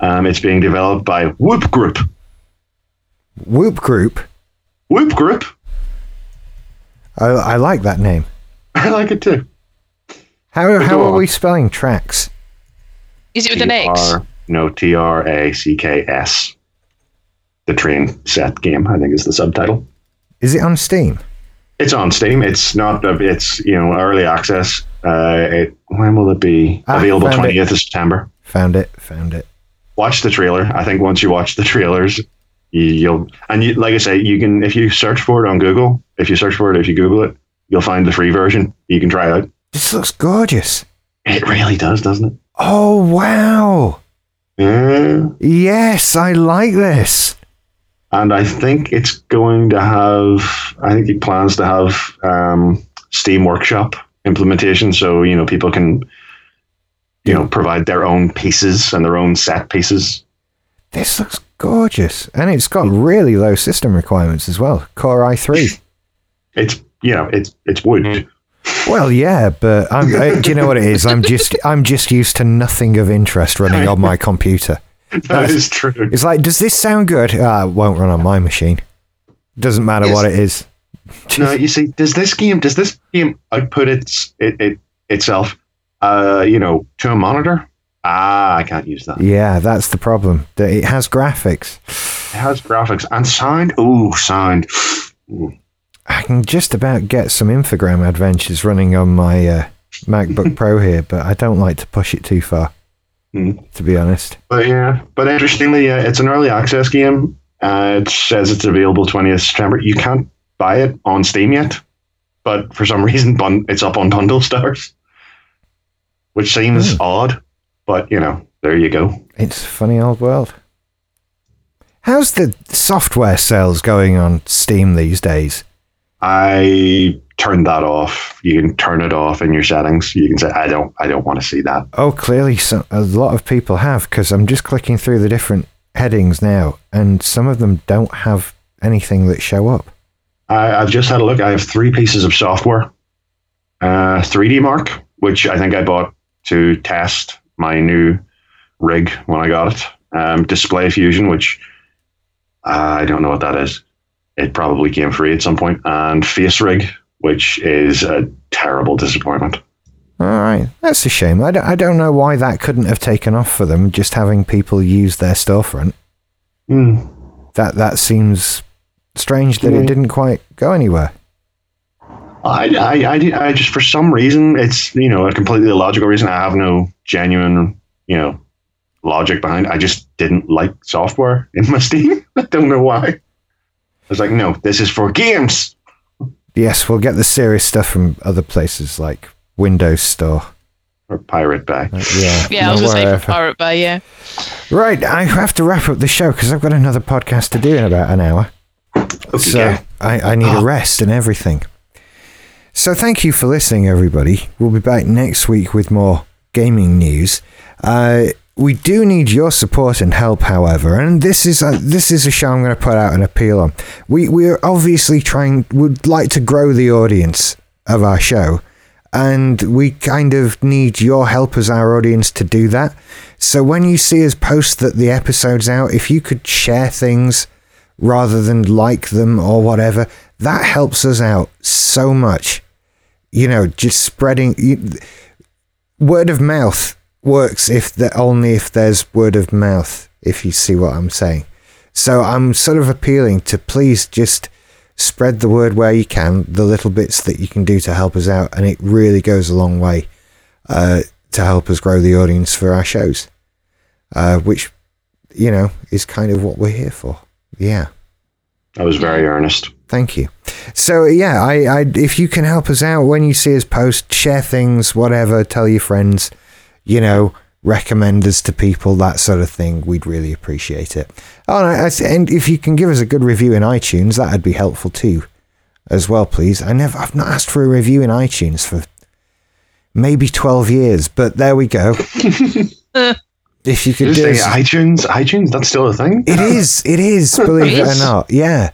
it's being developed by Whoop Group. Whoop Group. Whoop Group. I like that name. I like it too. How are we spelling Tracks? Is it with an X? No, TRACKS. The train set game, I think, is the subtitle. Is it on Steam? It's on Steam. It's not. It's early access. When will it be available? 20th of September. Found it. Watch the trailer. I think once you watch the trailers, you'll like I say, you can, if you search for it on Google. If you Google it, you'll find the free version. You can try it out. This looks gorgeous. It really does, doesn't it? Oh, wow. Yeah. Yes, I like this. And I think it's going to have, I think he plans to have Steam Workshop implementation. So, people can, provide their own pieces and their own set pieces. This looks gorgeous. And it's got really low system requirements as well. Core i3. It's wood. Well, yeah, but do you know what it is? I'm just used to nothing of interest running on my computer. That is true. It's like, does this sound good? It won't run on my machine. Doesn't matter what it is. No, you see, does this game output itself, to a monitor? Ah, I can't use that. Yeah, that's the problem. It has graphics. And sound. Ooh, sound. Ooh. I can just about get some Infogram Adventures running on my MacBook Pro here, but I don't like to push it too far, to be honest. But yeah, interestingly, it's an early access game. It says it's available 20th September. You can't buy it on Steam yet, but for some reason, it's up on Bundle Stars, which seems odd, but there you go. It's a funny old world. How's the software sales going on Steam these days? I turned that off. You can turn it off in your settings. You can say, I don't want to see that. Oh, clearly a lot of people have, because I'm just clicking through the different headings now, and some of them don't have anything that show up. I've just had a look. I have three pieces of software. 3D Mark, which I think I bought to test my new rig when I got it. Display Fusion, which I don't know what that is. It probably came free at some point. And Face Rig, which is a terrible disappointment. All right. That's a shame. I don't know why that couldn't have taken off for them, just having people use their storefront. That seems strange that it didn't quite go anywhere. I just, for some reason, it's, a completely illogical reason. I have no genuine, logic behind it. I just didn't like software in my Steam. I don't know why. I was like, no, this is for games. Yes, we'll get the serious stuff from other places like Windows Store. Or Pirate Bay. Yeah, I was just saying Pirate Bay, yeah. Right, I have to wrap up the show because I've got another podcast to do in about an hour. Okay, so yeah. I need a rest and everything. So thank you for listening, everybody. We'll be back next week with more gaming news. We do need your support and help, however, and this is a show I'm going to put out an appeal on. We're obviously would like to grow the audience of our show, and we kind of need your help as our audience to do that. So when you see us post that the episode's out, if you could share things rather than like them or whatever, that helps us out so much. Just spreading... word of mouth works only if there's word of mouth, if you see what I'm saying. So I'm sort of appealing to please just spread the word where you can, the little bits that you can do to help us out, and it really goes a long way to help us grow the audience for our shows, which, is kind of what we're here for. Yeah. I was very earnest. Thank you. So, yeah, I if you can help us out when you see us post, share things, whatever, tell your friends, you know, recommend us to people, that sort of thing. We'd really appreciate it. Oh, and if you can give us a good review in iTunes, that'd be helpful too, as well, please. I've not asked for a review in iTunes for maybe 12 years, but there we go. If you could say iTunes, that's still a thing. It is, believe it or not. Yeah.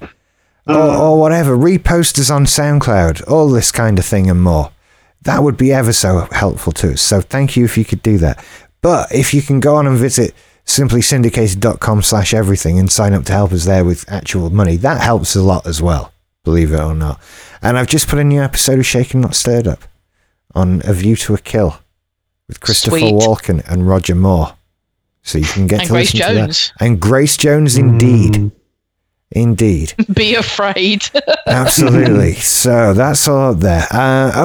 Or whatever, repost us on SoundCloud, all this kind of thing and more. That would be ever so helpful to us. So thank you if you could do that. But if you can go on and visit simplysyndicated.com/everything and sign up to help us there with actual money, that helps a lot as well, believe it or not. And I've just put a new episode of Shaken Not Stirred up on A View to a Kill with Christopher Walken and Roger Moore. So you can get to Grace listen Jones. To that. And Grace Jones, indeed. Indeed. Be afraid. Absolutely. So that's all up there.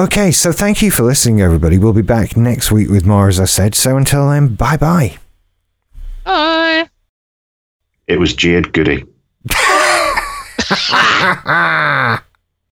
Okay, so thank you for listening, everybody. We'll be back next week with more, as I said. So until then, bye-bye. Bye. It was Jade Goody.